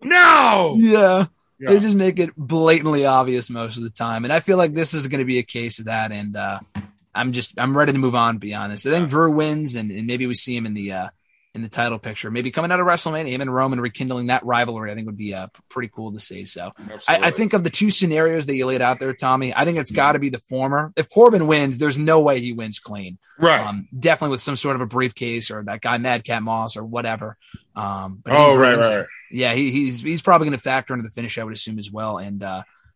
No. Yeah. They just make it blatantly obvious most of the time, and I feel like this is going to be a case of that. And I'm ready to move on beyond this. I think Drew wins, and maybe we see him in the title picture, maybe coming out of WrestleMania, him and Roman rekindling that rivalry, I think would be pretty cool to see. So I think of the two scenarios that you laid out there, Tommy, I think it's got to be the former. If Corbin wins, there's no way he wins clean. Right. Definitely with some sort of a briefcase or that guy, Madcap Moss or whatever. But yeah, he's probably going to factor into the finish, I would assume as well. And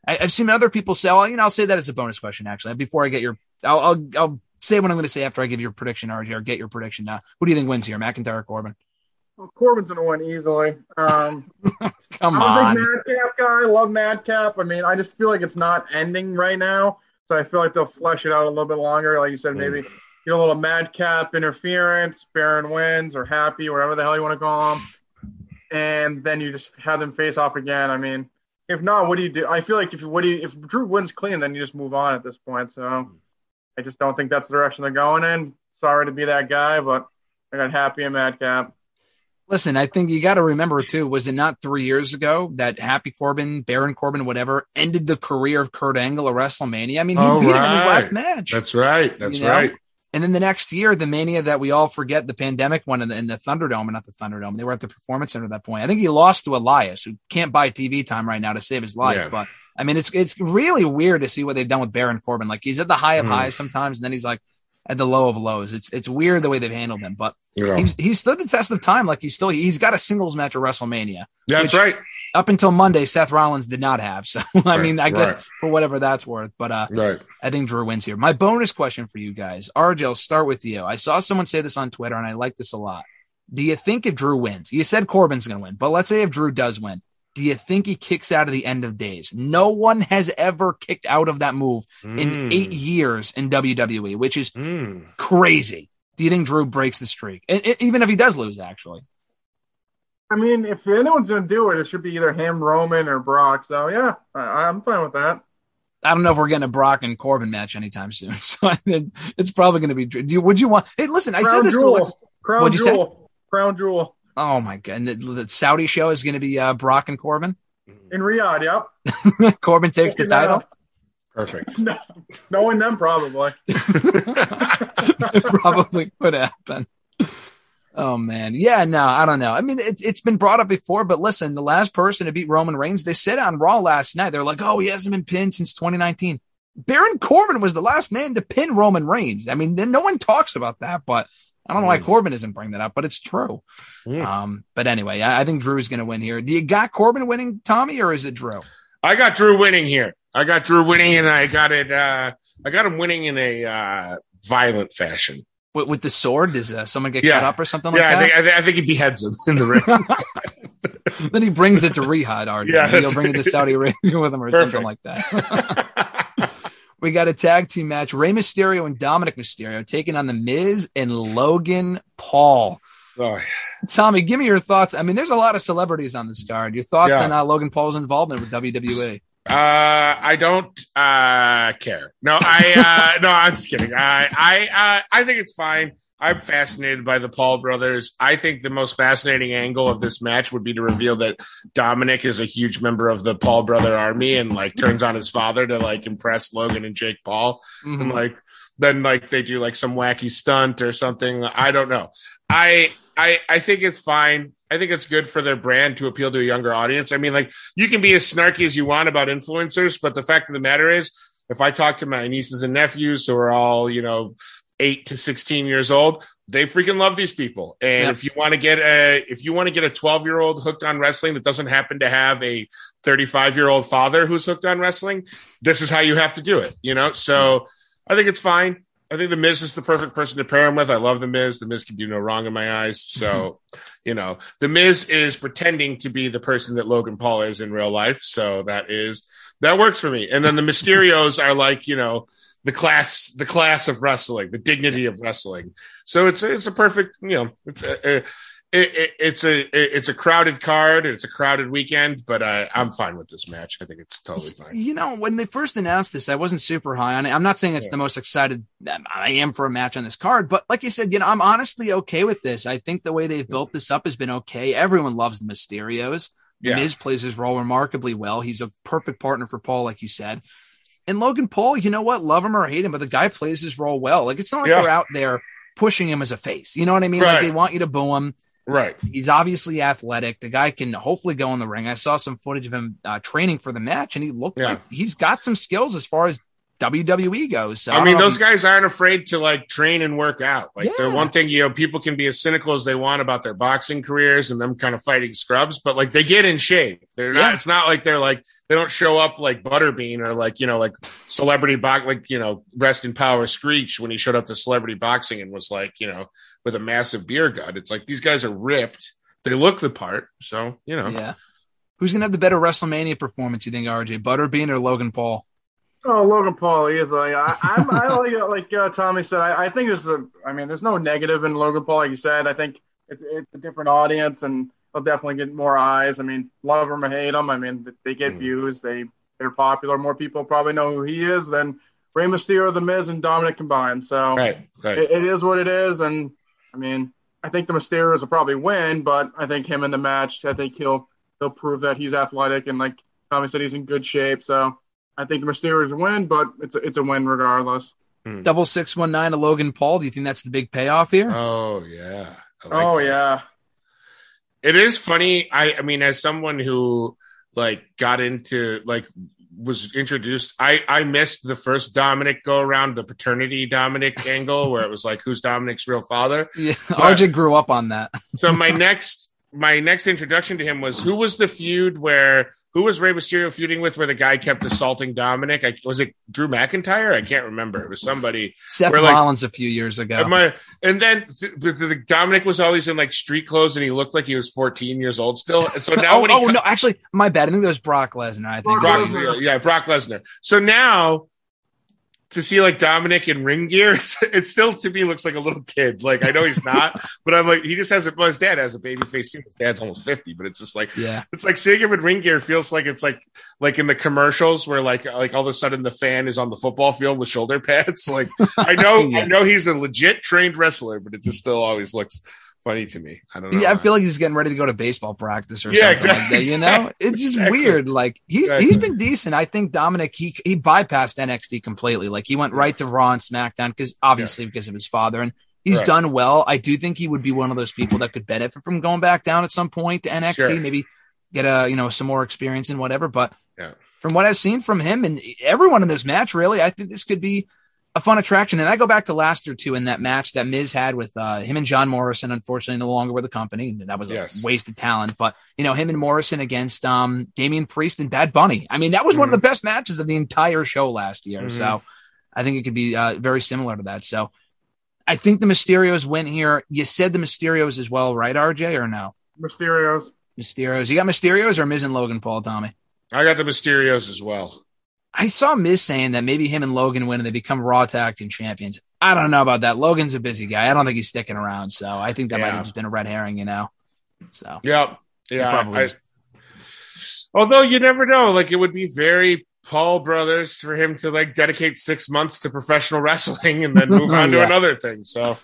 I've seen other people say, well, you know, I'll say that as a bonus question, actually, before I get your, I'll say what I'm going to say after I give your prediction, RJ, or get your prediction. Now, who do you think wins here, McIntyre or Corbin? Well, Corbin's going to win easily. Come on. I'm a big Madcap guy. I love Madcap. I mean, I just feel like it's not ending right now, so I feel like they'll flesh it out a little bit longer. Like you said, maybe get a little Madcap interference, Baron wins, or Happy, whatever the hell you want to call them, and then you just have them face off again. I mean, if not, what do you do? I feel like if Drew wins clean, then you just move on at this point, so... I just don't think that's the direction they're going in. Sorry to be that guy, but I got Happy and Madcap. Listen, I think you got to remember, too, was it not 3 years ago that Happy Corbin, Baron Corbin, whatever, ended the career of Kurt Angle at WrestleMania? I mean, he beat him in his last match. That's right. And then the next year, the Mania that we all forget, the pandemic one in the Thunderdome, not the Thunderdome. They were at the Performance Center at that point. I think he lost to Elias, who can't buy TV time right now to save his life. Yeah. But, I mean, it's really weird to see what they've done with Baron Corbin. Like, he's at the high of highs sometimes, and then he's, like, at the low of lows. It's weird the way they've handled him. But he's stood the test of time. Like, he's got a singles match at WrestleMania. That's right. Up until Monday, Seth Rollins did not have. So, I guess for whatever that's worth. But I think Drew wins here. My bonus question for you guys. RJ, I'll start with you. I saw someone say this on Twitter, and I like this a lot. Do you think if Drew wins, you said Corbin's going to win, but let's say if Drew does win, do you think he kicks out of the End of Days? No one has ever kicked out of that move in 8 years in WWE, which is crazy. Do you think Drew breaks the streak? And even if he does lose, actually. I mean, if anyone's going to do it, it should be either him, Roman, or Brock. So, yeah, I'm fine with that. I don't know if we're getting a Brock and Corbin match anytime soon. So, it's probably going to be – would you want – hey, listen, I said this to Alexis. Crown Jewel. Crown Jewel. Oh, my God. And the Saudi show is going to be Brock and Corbin? In Riyadh, yep. Corbin takes the title? Perfect. Knowing them, probably. It probably could happen. Oh, man. Yeah, no, I don't know. I mean, it's been brought up before, but listen, the last person to beat Roman Reigns, they said on Raw last night, they're like, oh, he hasn't been pinned since 2019. Baron Corbin was the last man to pin Roman Reigns. I mean, then no one talks about that, but I don't know why Corbin isn't bringing that up, but it's true. Yeah. But anyway, I think Drew is going to win here. Do you got Corbin winning, Tommy, or is it Drew? I got Drew winning here. I got Drew winning, and I got it. I got him winning in a violent fashion. With the sword, does someone get cut up or something like that? Yeah, I think he beheads him in the ring. Then he brings it to Riyadh, RJ. Yeah, he'll bring it to Saudi Arabia with him or something like that. We got a tag team match. Rey Mysterio and Dominic Mysterio taking on The Miz and Logan Paul. Sorry. Tommy, give me your thoughts. I mean, there's a lot of celebrities on this card. Your thoughts on Logan Paul's involvement with WWE? I don't care. No, I'm just kidding. I think it's fine. I'm fascinated by the Paul brothers. I think the most fascinating angle of this match would be to reveal that Dominic is a huge member of the Paul brother army and like turns on his father to like impress Logan and Jake Paul. Mm-hmm. And like then like they do like some wacky stunt or something. I don't know. I think it's fine. I think it's good for their brand to appeal to a younger audience. I mean, like, you can be as snarky as you want about influencers, but the fact of the matter is, if I talk to my nieces and nephews who are all, 8 to 16 years old, they freaking love these people. And if you want to get a 12-year-old hooked on wrestling that doesn't happen to have a 35-year-old father who's hooked on wrestling, this is how you have to do it, So I think it's fine. I think The Miz is the perfect person to pair him with. I love The Miz. The Miz can do no wrong in my eyes. So, you know, The Miz is pretending to be the person that Logan Paul is in real life. So that works for me. And then the Mysterios are like, you know, the class of wrestling, the dignity of wrestling. So it's a perfect, you know, it's a crowded card. It's a crowded weekend, but I'm fine with this match. I think it's totally fine. You know, when they first announced this, I wasn't super high on it. I'm not saying it's the most excited I am for a match on this card, but like you said, you know, I'm honestly okay with this. I think the way they've built this up has been okay. Everyone loves the Mysterios. Yeah. Miz plays his role remarkably well. He's a perfect partner for Paul, like you said. And Logan Paul, you know what? Love him or hate him, but the guy plays his role well. Like, it's not like they're out there pushing him as a face. You know what I mean? Right. Like, they want you to boo him. Right. He's obviously athletic. The guy can hopefully go in the ring. I saw some footage of him training for the match, and he looked like he's got some skills as far as WWE goes. So I mean, those guys aren't afraid to, like, train and work out. Like, they're one thing, you know, people can be as cynical as they want about their boxing careers and them kind of fighting scrubs, but, like, they get in shape. They're not, it's not like they're like, they don't show up like Butterbean or like, you know, like celebrity box, like, you know, rest in power Screech when he showed up to celebrity boxing and was like, you know, with a massive beer gut. It's like, these guys are ripped. They look the part. So, you know, who's going to have the better WrestleMania performance? You think, RJ, Butterbean or Logan Paul? Oh, Logan Paul. He is like, I like Tommy said, I think there's there's no negative in Logan Paul. Like you said, I think it's a different audience and they'll definitely get more eyes. I mean, love him or hate him. I mean, they get views. They're popular. More people probably know who he is than Rey Mysterio, The Miz, and Dominic combined. So right. It is what it is. And, I mean, I think the Mysterios will probably win, but I think him in the match, I think he'll prove that he's athletic. And like Tommy said, he's in good shape. So I think the Mysterios win, but it's a win regardless. 619 to Logan Paul. Do you think that's the big payoff here? Oh, yeah. Yeah. It is funny. I mean, as someone who was introduced, I missed the first Dominic go around, the paternity Dominic angle where it was like, who's Dominic's real father? Yeah, RJ grew up on that. So my next introduction to him was, who was the feud where, who was Rey Mysterio feuding with where the guy kept assaulting Dominic? Was it Drew McIntyre? I can't remember. It was somebody. Seth Rollins a few years ago. And then Dominic was always in like street clothes and he looked like he was 14 years old still. And so now no, actually, my bad. I think that was Brock Lesnar, I think. Brock Lesnar. So now to see like Dominic in ring gear, it still to me looks like a little kid. Like, I know he's not, but I'm like, he just has well, his dad has a baby face too. His dad's almost 50, but it's just like, it's like seeing him in ring gear feels like it's like in the commercials where like all of a sudden the fan is on the football field with shoulder pads. Like, I know, I know he's a legit trained wrestler, but it just still always looks funny to me. I don't know. Yeah, I feel like he's getting ready to go to baseball practice or something like that, you know? It's just weird. Like, he's been decent. I think Dominic, he bypassed NXT completely. Like, he went right to Raw and SmackDown because of his father. And he's done well. I do think he would be one of those people that could benefit from going back down at some point to NXT, maybe get some more experience and whatever. But from what I've seen from him and everyone in this match, really, I think this could be a fun attraction. And I go back to last year too in that match that Miz had with him and John Morrison, unfortunately no longer with the company. That was a wasted talent. But you know, him and Morrison against Damian Priest and Bad Bunny. I mean, that was one of the best matches of the entire show last year. So I think it could be very similar to that. So I think the Mysterios win here. You said the Mysterios as well, right, RJ, or no? Mysterios. You got Mysterios or Miz and Logan Paul, Tommy? I got the Mysterios as well. I saw Miz saying that maybe him and Logan win and they become Raw Tag Team Champions. I don't know about that. Logan's a busy guy. I don't think he's sticking around. So I think that might have just been a red herring, you know? So, probably. Although you never know, like it would be very Paul Brothers for him to like dedicate 6 months to professional wrestling and then move on to another thing. So,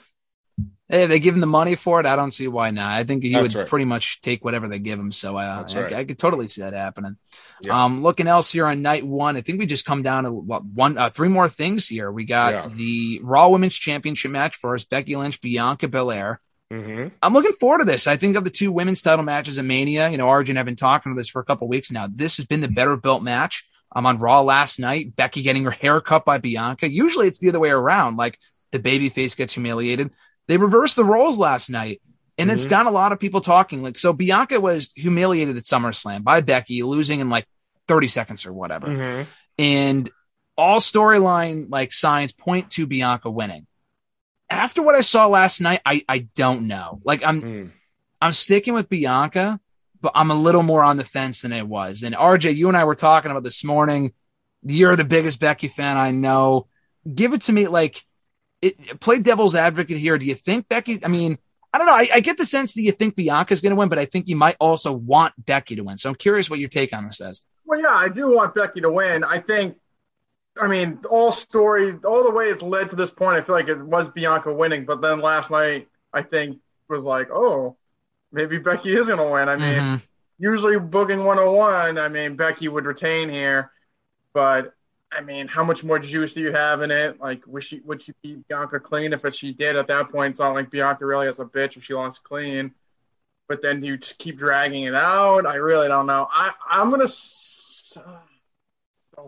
hey, they give him the money for it. I don't see why not. I think he would pretty much take whatever they give him. So I could totally see that happening. Yeah. Looking else here on night one, I think we just come down to three more things here. We got the Raw Women's Championship match for us, Becky Lynch, Bianca Belair. I'm looking forward to this. I think of the two women's title matches at Mania, you know, Arjun, I've been talking to this for a couple of weeks now. This has been the better built match. I'm on Raw last night, Becky getting her hair cut by Bianca. Usually it's the other way around. Like the babyface gets humiliated. They reversed the roles last night, and it's got a lot of people talking. Like, so Bianca was humiliated at SummerSlam by Becky, losing in like 30 seconds or whatever. And all storyline like signs point to Bianca winning. After what I saw last night, I don't know. Like I'm sticking with Bianca, but I'm a little more on the fence than it was. And RJ, you and I were talking about this morning. You're the biggest Becky fan I know. Give it to me, like, play devil's advocate here. Do you think Becky's? I mean, I don't know. I get the sense that you think Bianca's going to win, but I think you might also want Becky to win. So I'm curious what your take on this is. Well, yeah, I do want Becky to win. I think, I mean, all stories, all the way it's led to this point, I feel like it was Bianca winning. But then last night, I think, was like, oh, maybe Becky is going to win. I mean, usually booking 101, I mean, Becky would retain here. But, I mean, how much more juice do you have in it? Like, would she beat Bianca clean? If she did at that point, it's not like Bianca really is a bitch if she lost clean. But then do you just keep dragging it out? I really don't know. I'm going to so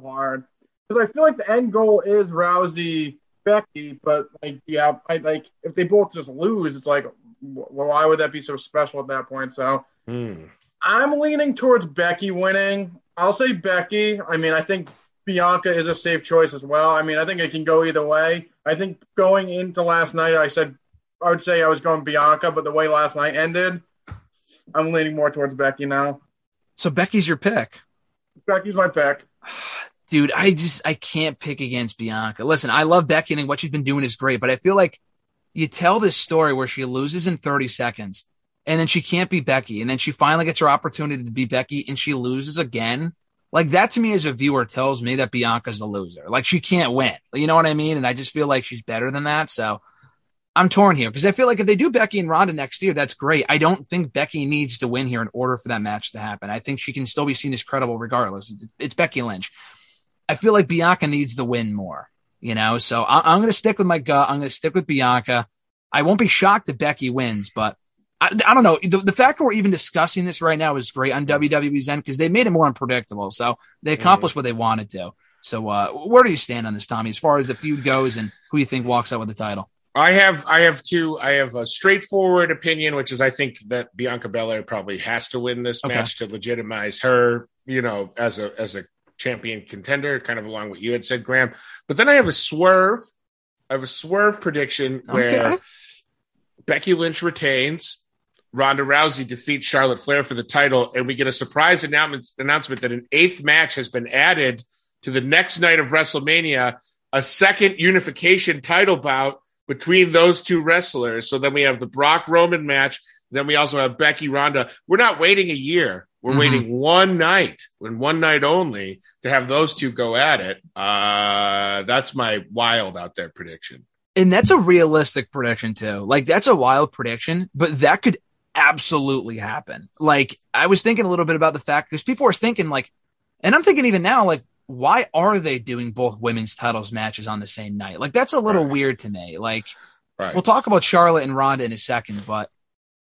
hard. Because I feel like the end goal is Rousey, Becky, but like, yeah, like if they both just lose, it's like, well, why would that be so special at that point? So I'm leaning towards Becky winning. I'll say Becky. I mean, I think Bianca is a safe choice as well. I mean, I think it can go either way. I think going into last night, I would say I was going Bianca, but the way last night ended, I'm leaning more towards Becky now. So Becky's your pick. Becky's my pick. Dude, I can't pick against Bianca. Listen, I love Becky and what she's been doing is great, but I feel like you tell this story where she loses in 30 seconds and then she can't be Becky. And then she finally gets her opportunity to be Becky and she loses again. Like that to me as a viewer tells me that Bianca's the loser. Like she can't win. You know what I mean? And I just feel like she's better than that. So I'm torn here because I feel like if they do Becky and Ronda next year, that's great. I don't think Becky needs to win here in order for that match to happen. I think she can still be seen as credible regardless. It's Becky Lynch. I feel like Bianca needs the win more, you know? So I'm going to stick with my gut. I'm going to stick with Bianca. I won't be shocked if Becky wins, but I don't know. The fact that we're even discussing this right now is great on WWE's end because they made it more unpredictable. So they accomplished what they wanted to. So where do you stand on this, Tommy, as far as the feud goes and who you think walks out with the title? I have two. I have a straightforward opinion, which is I think that Bianca Belair probably has to win this match to legitimize her, you know, as a champion contender, kind of along what you had said, Graham. But then I have a swerve. I have a swerve prediction where Becky Lynch retains, Ronda Rousey defeats Charlotte Flair for the title, and we get a surprise announcement that an eighth match has been added to the next night of WrestleMania, a second unification title bout between those two wrestlers. So then we have the Brock Roman match. Then we also have Becky Ronda. We're not waiting a year. We're waiting one night, and one night only, to have those two go at it. That's my wild out there prediction. And that's a realistic prediction, too. Like, that's a wild prediction, but that could absolutely happen. Like, I was thinking a little bit about the fact, because people are thinking, like, and I'm thinking even now, like, why are they doing both women's titles matches on the same night? Like, that's a little weird to me. Like, we'll talk about Charlotte and Ronda in a second, but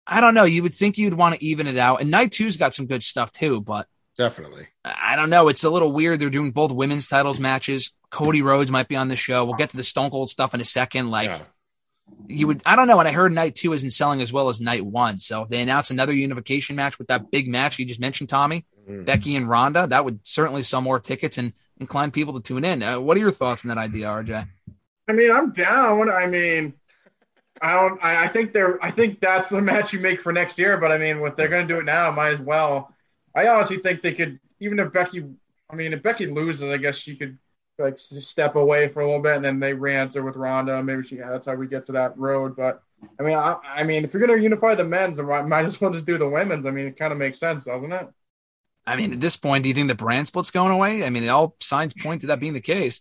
I don't know. You would think you'd want to even it out. And night two's got some good stuff too, but definitely. I don't know. It's a little weird. They're doing both women's titles matches. Cody Rhodes might be on the show. We'll get to the Stone Cold stuff in a second. Like you would, I don't know. And I heard night two isn't selling as well as night one. So if they announce another unification match with that big match you just mentioned, Tommy, Becky and Ronda, that would certainly sell more tickets and incline people to tune in. What are your thoughts on that idea, RJ? I mean, I'm down. I mean, I think that's the match you make for next year. But I mean, what they're going to do it now, might as well. I honestly think they could, even if Becky. I mean, if Becky loses, I guess she could like step away for a little bit, and then they re-enter with Ronda. Maybe she. That's how we get to that road. But I mean, I mean, if you're going to unify the men's, I might as well just do the women's. I mean, it kind of makes sense, doesn't it? I mean, at this point, do you think the brand split's going away? I mean, all signs point to that being the case.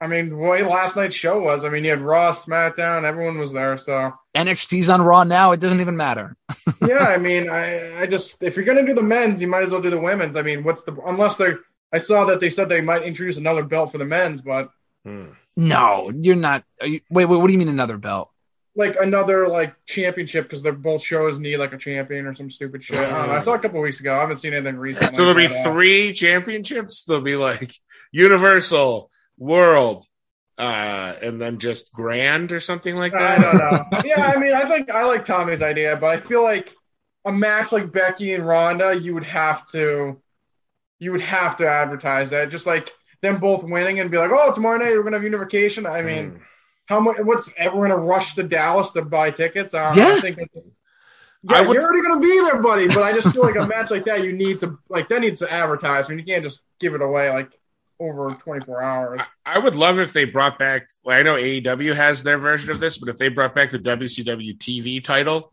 I mean, the way last night's show was, I mean, you had Raw, SmackDown, everyone was there, so. NXT's on Raw now, it doesn't even matter. Yeah, I mean, I just, if you're going to do the men's, you might as well do the women's. I mean, unless they're, I saw that they said they might introduce another belt for the men's, but. No, you're not, wait, what do you mean another belt? Like another, like, championship, because they're both shows need, like, a champion or some stupid shit. I saw a couple weeks ago, I haven't seen anything recently. So there'll be three championships? There'll be, like, Universal, World, and then just Grand or something like that. I don't know. Yeah, I mean, I think I like Tommy's idea, but I feel like a match like Becky and Ronda, you would have to advertise that. Just like them both winning and be like, oh, tomorrow night we're going to have unification. I mean, how much? What's everyone going to rush to Dallas to buy tickets? I think you're already going to be there, buddy. But I just feel like a match like that, you need to like that needs to advertise. I mean, you can't just give it away like over 24 hours. I would love if they brought back. Well, I know AEW has their version of this, but if they brought back the WCW TV title.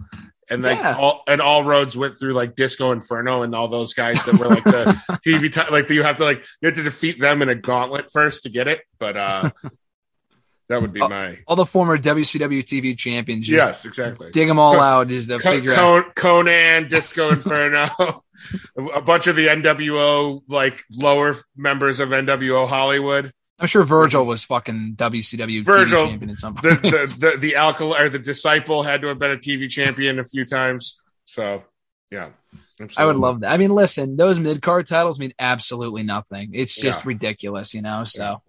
And like all roads went through like Disco Inferno and all those guys that were like the TV like you have to defeat them in a gauntlet first to get it. But that would be all the former WCW TV champions. Yes, exactly. Dig them all out. Is the figure out Conan, Disco Inferno, a bunch of the NWO like lower members of NWO Hollywood. I'm sure Virgil was fucking WCW TV champion at some point. The alcohol or the disciple had to have been a TV champion a few times. So yeah, absolutely. I would love that. I mean, listen, those mid-card titles mean absolutely nothing. It's just ridiculous, you know. So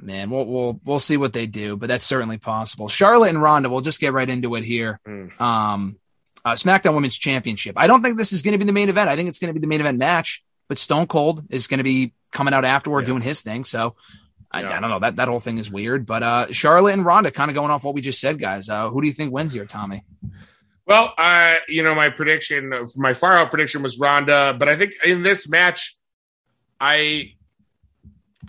man, we'll see what they do, but that's certainly possible. Charlotte and Ronda, we'll just get right into it here. SmackDown Women's Championship. I don't think this is going to be the main event. I think it's going to be the main event match. But Stone Cold is going to be coming out afterward doing his thing. So I don't know. That whole thing is weird. But Charlotte and Ronda, kind of going off what we just said, guys. Who do you think wins here, Tommy? Well, my far out prediction was Ronda. But I think in this match, I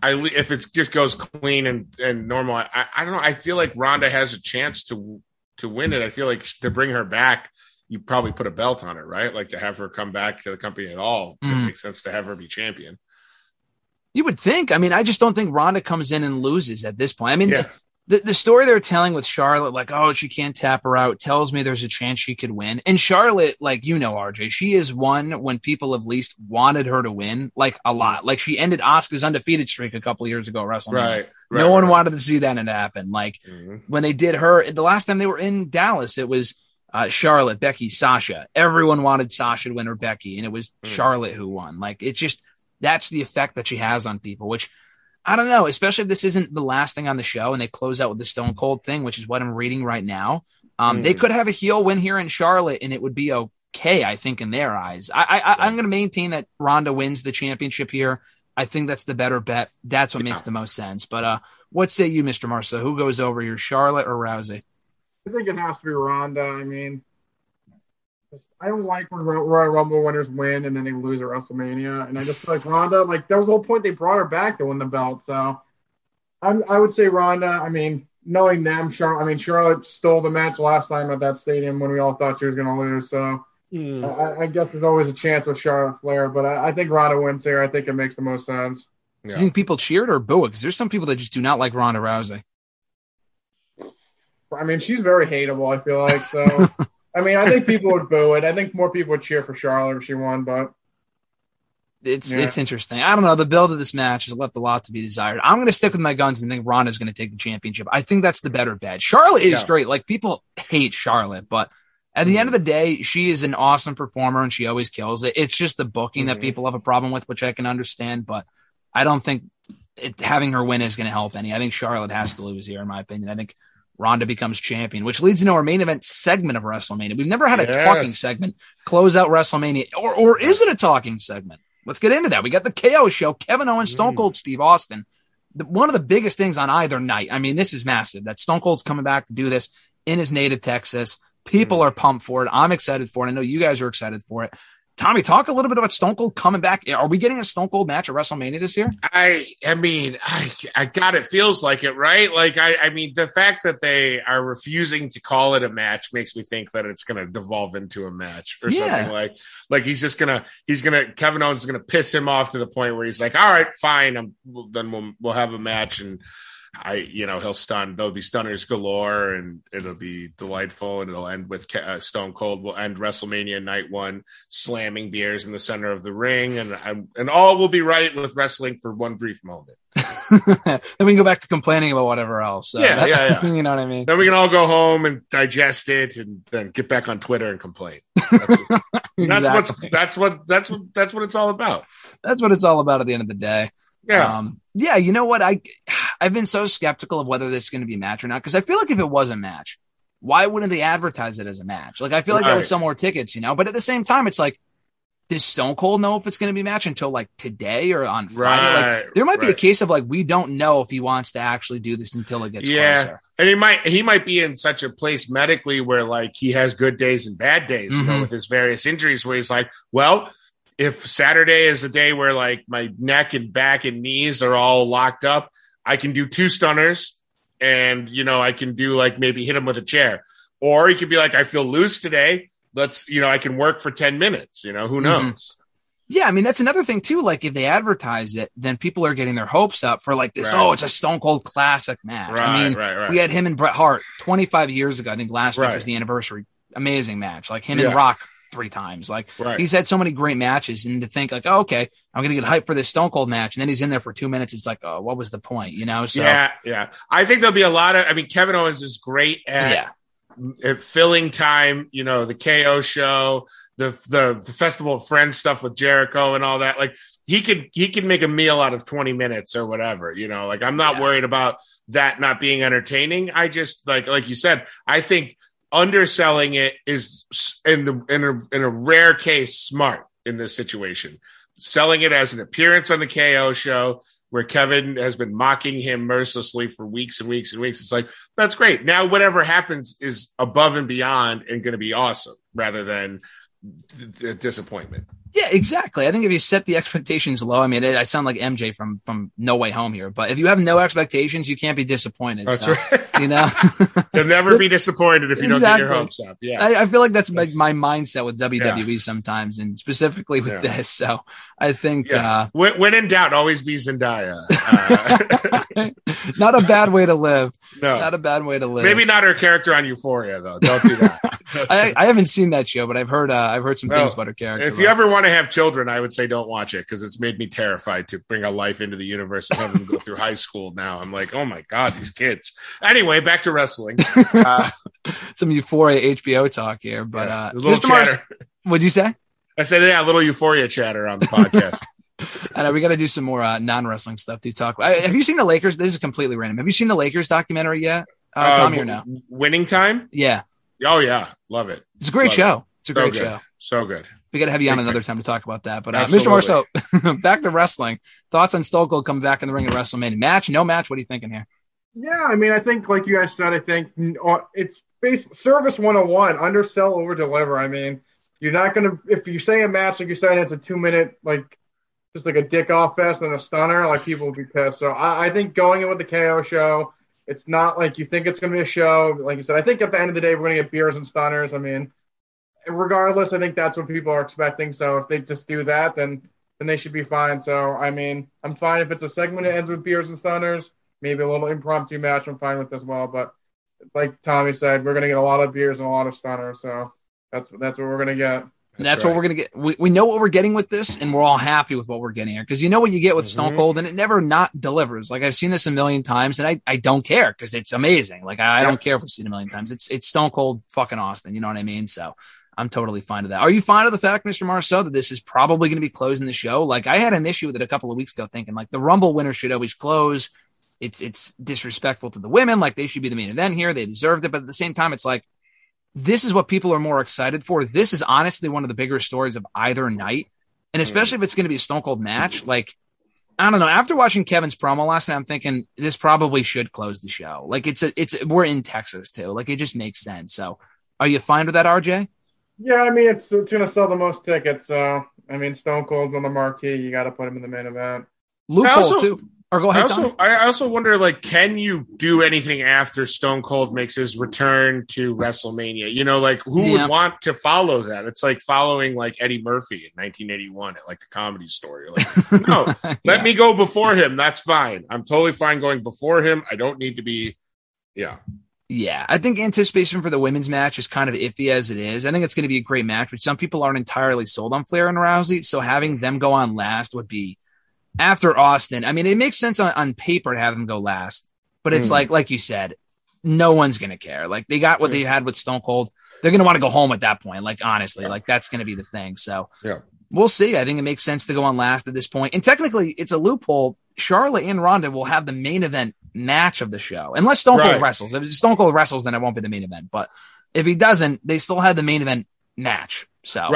if it just goes clean and normal, I don't know. I feel like Ronda has a chance to win it. I feel like to bring her back, you probably put a belt on her, right? Like to have her come back to the company at all. It makes sense to have her be champion. You would think. I mean, I just don't think Ronda comes in and loses at this point. I mean, the story they're telling with Charlotte, like, oh, she can't tap her out, tells me there's a chance she could win. And Charlotte, like, you know, RJ, she is one when people have least wanted her to win, like a lot. Like she ended Asuka's undefeated streak a couple of years ago at WrestleMania. Right, no one wanted to see that happen. Like when they did her, the last time they were in Dallas, it was Charlotte, Becky, Sasha. Everyone wanted Sasha to win or Becky, and it was Charlotte who won. Like it's just that's the effect that she has on people, which I don't know, especially if this isn't the last thing on the show and they close out with the Stone Cold thing, which is what I'm reading right now. They could have a heel win here in Charlotte and it would be okay, I think, in their eyes. I'm going to maintain that Ronda wins the championship here. I think that's the better bet. That's what makes the most sense. But what say you, Mr. Marceau? Who goes over here, Charlotte or Rousey? I think it has to be Ronda. I mean, I don't like when Royal Rumble winners win and then they lose at WrestleMania. And I just feel like Ronda, like, that was the whole point. They brought her back to win the belt. So I would say Ronda. I mean, knowing them, Charlotte stole the match last time at that stadium when we all thought she was going to lose. So I guess there's always a chance with Charlotte Flair. But I think Ronda wins here. I think it makes the most sense. Yeah. You think people cheered or booed? Because there's some people that just do not like Ronda Rousey. I mean, she's very hateable, I feel like. So, I mean, I think people would boo it. I think more people would cheer for Charlotte if she won, but it's interesting. I don't know. The build of this match has left a lot to be desired. I'm going to stick with my guns and think Ronda's going to take the championship. I think that's the better bet. Charlotte is great. Like, people hate Charlotte, but at the end of the day, she is an awesome performer and she always kills it. It's just the booking that people have a problem with, which I can understand, but I don't think having her win is going to help any. I think Charlotte has to lose here, in my opinion. I think Ronda becomes champion, which leads into our main event segment of WrestleMania. We've never had a talking segment close out WrestleMania, or is it a talking segment? Let's get into that. We got the KO Show, Kevin Owens, Stone Cold Steve Austin. One of the biggest things on either night. I mean, this is massive that Stone Cold's coming back to do this in his native Texas. People are pumped for it. I'm excited for it. I know you guys are excited for it. Tommy, talk a little bit about Stone Cold coming back. Are we getting a Stone Cold match at WrestleMania this year? I mean, it feels like it, right? Like, I mean, the fact that they are refusing to call it a match makes me think that it's going to devolve into a match or something like he's just going to, Kevin Owens is going to piss him off to the point where he's like, all right, fine. Then we'll have a match and there'll be stunners galore and it'll be delightful. And it'll end with Stone Cold will end WrestleMania night one, slamming beers in the center of the ring. And all will be right with wrestling for one brief moment. Then we can go back to complaining about whatever else. You know what I mean? Then we can all go home and digest it and then get back on Twitter and complain. That's what it's all about. That's what it's all about at the end of the day. Yeah. You know what? I've been so skeptical of whether this is going to be a match or not, because I feel like if it was a match, why wouldn't they advertise it as a match? Like, I feel like that would sell more tickets, you know? But at the same time, it's like, does Stone Cold know if it's going to be a match until like today or on Friday? Right, like, there might be a case of like, we don't know if he wants to actually do this until it gets closer. And he might be in such a place medically where like he has good days and bad days, you know, with his various injuries where he's like, well, if Saturday is the day where like my neck and back and knees are all locked up, I can do 2 stunners and, you know, I can do like maybe hit him with a chair. Or he could be like, I feel loose today. Let's, you know, I can work for 10 minutes, you know, who knows? Yeah. I mean, that's another thing too. Like if they advertise it, then people are getting their hopes up for like this. Right. Oh, it's a Stone Cold classic match. Right, I mean, we had him and Bret Hart 25 years ago. I think last week was the anniversary. Amazing match. Like him and Rock 3 times. Like he's had so many great matches, and to think like, oh, okay, I'm going to get hyped for this Stone Cold match. And then he's in there for 2 minutes. It's like, oh, what was the point? You know? So yeah. I think there'll be a lot of, I mean, Kevin Owens is great at filling time, you know, the KO show, the Festival of Friends stuff with Jericho and all that. Like he can make a meal out of 20 minutes or whatever, you know, like I'm not worried about that not being entertaining. I just like you said, I think underselling it is in a rare case, smart in this situation, selling it as an appearance on the KO show, where Kevin has been mocking him mercilessly for weeks and weeks and weeks. It's like, that's great. Now, whatever happens is above and beyond and going to be awesome rather than disappointment. Yeah, exactly. I think if you set the expectations low, I mean, I sound like MJ from No Way Home here, but if you have no expectations, you can't be disappointed. That's right. You know, you'll never be disappointed if you don't get your hopes up. Yeah, I feel like that's my mindset with WWE sometimes, and specifically with this. So I think when in doubt, always be Zendaya. Not a bad way to live. No, not a bad way to live. Maybe not her character on Euphoria though. Don't do that. I haven't seen that show, but I've heard some things about her character. If you ever want to have children, I would say don't watch it because it's made me terrified to bring a life into the universe and have them go through high school now. I'm like, oh my God, these kids. Anyway, back to wrestling. Some Euphoria HBO talk here, but a little Mr. Morris, what'd you say? I said, a little Euphoria chatter on the podcast. I know we got to do some more non-wrestling stuff to talk. Have you seen the Lakers? This is completely random. Have you seen the Lakers documentary yet, Tommy, or no? Winning Time? Yeah. Oh yeah, love it. It's a great show. It's a great show. So good. We got to have you on another time to talk about that. But Mr. Marceau, back to wrestling. Thoughts on Stone Cold coming back in the ring at WrestleMania? Match? No match? What are you thinking here? Yeah, I mean, I think like you guys said, I think it's basic service 101: undersell, over deliver. I mean, you're not gonna, if you say a match like you said, it's a 2 minute like just like a dick off fest and a stunner, like people will be pissed. So I think going in with the KO show, it's not like you think it's gonna be a show. Like you said, I think at the end of the day, we're gonna get beers and stunners. I mean, regardless, I think that's what people are expecting. So if they just do that, then they should be fine. So, I mean, I'm fine if it's a segment that ends with beers and stunners, maybe a little impromptu match, I'm fine with as well. But like Tommy said, we're going to get a lot of beers and a lot of stunners. So that's what we're going to get. That's right. What we're going to get. We know what we're getting with this, and we're all happy with what we're getting here. Because you know what you get with Stone Cold, and it never not delivers. Like, I've seen this a million times, and I don't care because it's amazing. Like, I don't care if I've seen it a million times. It's Stone Cold fucking Austin. You know what I mean? So I'm totally fine with that. Are you fine with the fact, Mr. Marceau, that this is probably going to be closing the show? Like, I had an issue with it a couple of weeks ago thinking, like, the Rumble winner should always close. It's disrespectful to the women. Like, they should be the main event here. They deserved it. But at the same time, it's like, this is what people are more excited for. This is honestly one of the bigger stories of either night. And especially if it's going to be a Stone Cold match, like, I don't know. After watching Kevin's promo last night, I'm thinking this probably should close the show. Like, we're in Texas too. Like, it just makes sense. So are you fine with that, RJ? Yeah, I mean, it's going to sell the most tickets. So, I mean, Stone Cold's on the marquee. You got to put him in the main event. Loophole, too. Or go ahead, I also wonder, like, can you do anything after Stone Cold makes his return to WrestleMania? You know, like, who would want to follow that? It's like following, like, Eddie Murphy in 1981 at, like, the Comedy Store. You're like, no, let me go before him. That's fine. I'm totally fine going before him. I don't need to be – Yeah, I think anticipation for the women's match is kind of iffy as it is. I think it's going to be a great match, but some people aren't entirely sold on Flair and Rousey, so having them go on last would be after Austin. I mean, it makes sense on paper to have them go last, but it's like you said, no one's going to care. Like, they got what they had with Stone Cold. They're going to want to go home at that point. Like, honestly, like, that's going to be the thing. So we'll see. I think it makes sense to go on last at this point. And technically, it's a loophole. Charlotte and Ronda will have the main event match of the show, unless Stone Cold wrestles. If Stone Cold wrestles, then it won't be the main event. But if he doesn't, they still have the main event match. So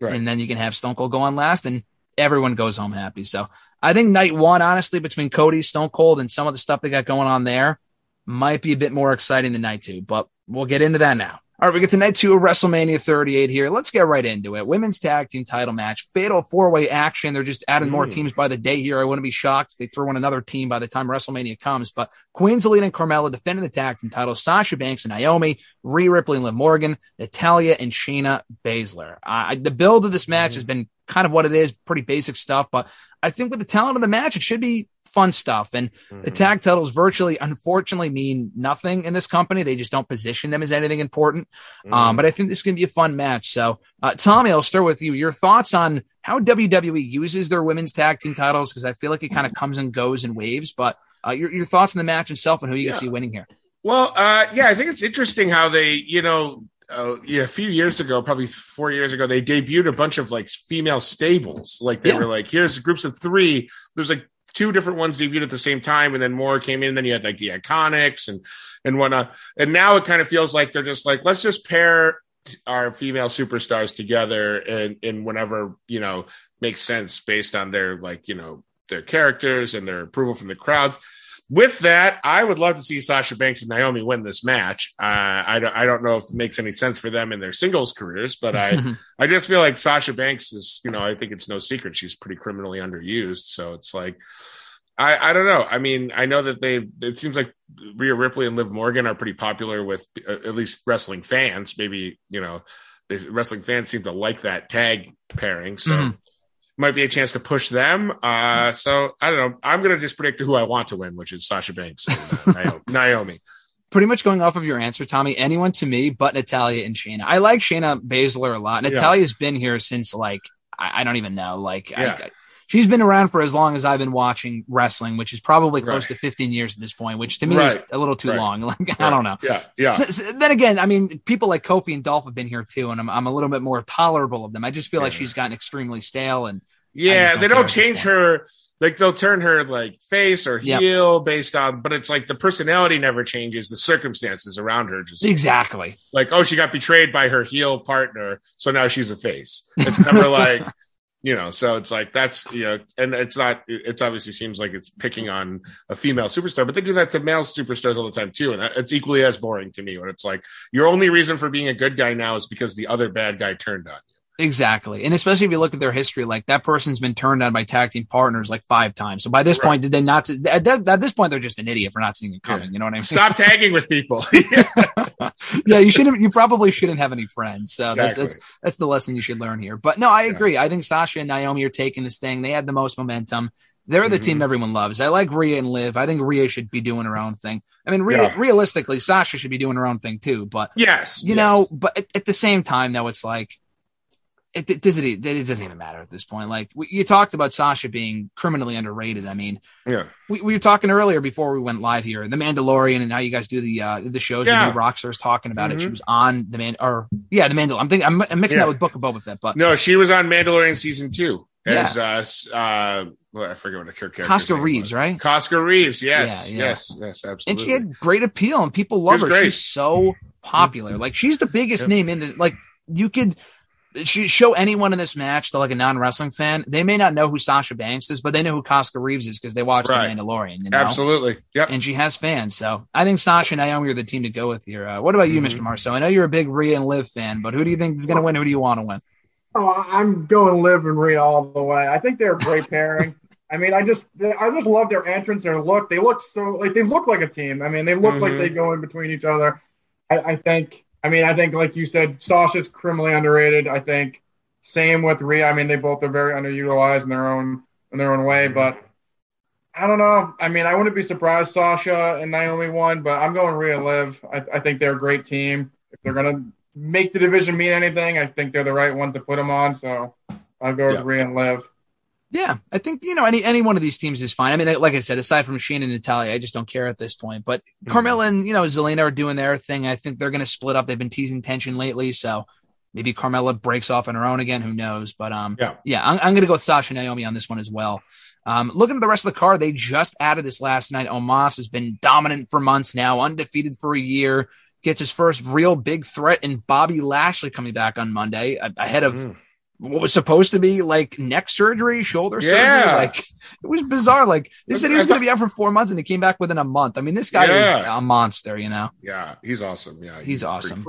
Right. And then you can have Stone Cold go on last, and everyone goes home happy. So I think night one, honestly, between Cody, Stone Cold, and some of the stuff they got going on there, might be a bit more exciting than night two, but we'll get into that now. All right, we get to night two of WrestleMania 38 here. Let's get right into it. Women's tag team title match, fatal four-way action. They're just adding more teams by the day here. I wouldn't be shocked if they throw in another team by the time WrestleMania comes. But Queen Zelina and Carmella defending the tag team title. Sasha Banks and Naomi, Rhea Ripley and Liv Morgan, Natalya and Shayna Baszler. The build of this match has been kind of what it is, pretty basic stuff. But I think with the talent of the match, it should be fun stuff. And the tag titles virtually, unfortunately, mean nothing in this company. They just don't position them as anything important. But I think this is going to be a fun match. So, Tommy, I'll start with you. Your thoughts on how WWE uses their women's tag team titles, because I feel like it kind of comes and goes in waves. But your thoughts on the match itself and who you can see winning here. Well, I think it's interesting how they, a few years ago, probably 4 years ago, they debuted a bunch of like female stables. Like they were like, here's groups of three. There's like two different ones debuted at the same time, and then more came in. Then you had like the Iconics and whatnot. And now it kind of feels like they're just like, let's just pair our female superstars together and whenever, makes sense based on their their characters and their approval from the crowds. With that, I would love to see Sasha Banks and Naomi win this match. I don't know if it makes any sense for them in their singles careers, but I just feel like Sasha Banks is, I think it's no secret she's pretty criminally underused. So it's like, I don't know. I mean, I know that it seems like Rhea Ripley and Liv Morgan are pretty popular with at least wrestling fans. Maybe, wrestling fans seem to like that tag pairing. So might be a chance to push them. So I don't know. I'm going to just predict who I want to win, which is Sasha Banks and Naomi. Pretty much going off of your answer, Tommy, anyone to me but Natalya and Shayna. I like Shayna Baszler a lot. Natalya's been here since like, I don't even know. She's been around for as long as I've been watching wrestling, which is probably close to 15 years at this point, which to me is a little too long. I don't know. Yeah. So then again, I mean, people like Kofi and Dolph have been here too, and I'm a little bit more tolerable of them. I just feel like she's gotten extremely stale. And they don't change her. Like they'll turn her like face or heel based on, but it's like the personality never changes. The circumstances around her just exactly like, oh, she got betrayed by her heel partner, so now she's a face. It's never like. So it's like that's, and it's not, it's obviously seems like it's picking on a female superstar, but they do that to male superstars all the time too. And it's equally as boring to me when it's like your only reason for being a good guy now is because the other bad guy turned on you. Exactly. And especially if you look at their history, like that person's been turned on by tag team partners like 5 times. So by this point, did they not, at this point, they're just an idiot for not seeing it coming. You know what I mean? Stop tagging with people. You probably shouldn't have any friends. So that's the lesson you should learn here. But no, I agree. I think Sasha and Naomi are taking this thing. They had the most momentum. They're the team everyone loves. I like Rhea and Liv. I think Rhea should be doing her own thing. I mean, realistically, Sasha should be doing her own thing too. But know, but at the same time, though, it's like it doesn't even matter at this point. Like you talked about Sasha being criminally underrated. I mean, we were talking earlier before we went live here, The Mandalorian, and how you guys do the shows. The New Rockstars talking about it. She was on The Mandalorian. I'm mixing that with Book of Boba Fett, but no, she was on Mandalorian season 2 as I forget what the character Reeves was. Right? Cosca Reeves. Yes, absolutely. And she had great appeal, and people love her. Great. She's so popular. Like she's the biggest name in the you could. Show anyone in this match to like a non-wrestling fan, they may not know who Sasha Banks is, but they know who Cosca Reeves is because they watch The Mandalorian. Absolutely. Yep. And she has fans. So I think Sasha and Naomi are the team to go with here. What about you, Mr. Marceau? I know you're a big Rhea and Liv fan, but who do you think is going to win? Who do you want to win? Oh, I'm going Liv and Rhea all the way. I think they're a great pairing. I mean, I just love their entrance, their look. They look like a team. I mean, they look like they go in between each other. I think, like you said, Sasha's criminally underrated. I think same with Rhea. I mean, they both are very underutilized in their own way. But I don't know. I mean, I wouldn't be surprised Sasha and Naomi won, but I'm going Rhea Liv. I think they're a great team. If they're going to make the division mean anything, I think they're the right ones to put them on. So I'll go with Rhea and Liv. Yeah, I think, any one of these teams is fine. I mean, like I said, aside from Shane and Natalya, I just don't care at this point. But Carmella and, Zelina are doing their thing. I think they're going to split up. They've been teasing tension lately. So maybe Carmella breaks off on her own again. Who knows? But I'm going to go with Sasha and Naomi on this one as well. Looking at the rest of the card, they just added this last night. Omos has been dominant for months now, undefeated for a year, gets his first real big threat in Bobby Lashley coming back on Monday ahead of what was supposed to be like neck surgery, shoulder surgery. Like, it was bizarre. Like, they said he was going to be out for 4 months and he came back within a month. I mean, this guy is a monster, you know? Yeah. He's awesome. Yeah. He's awesome.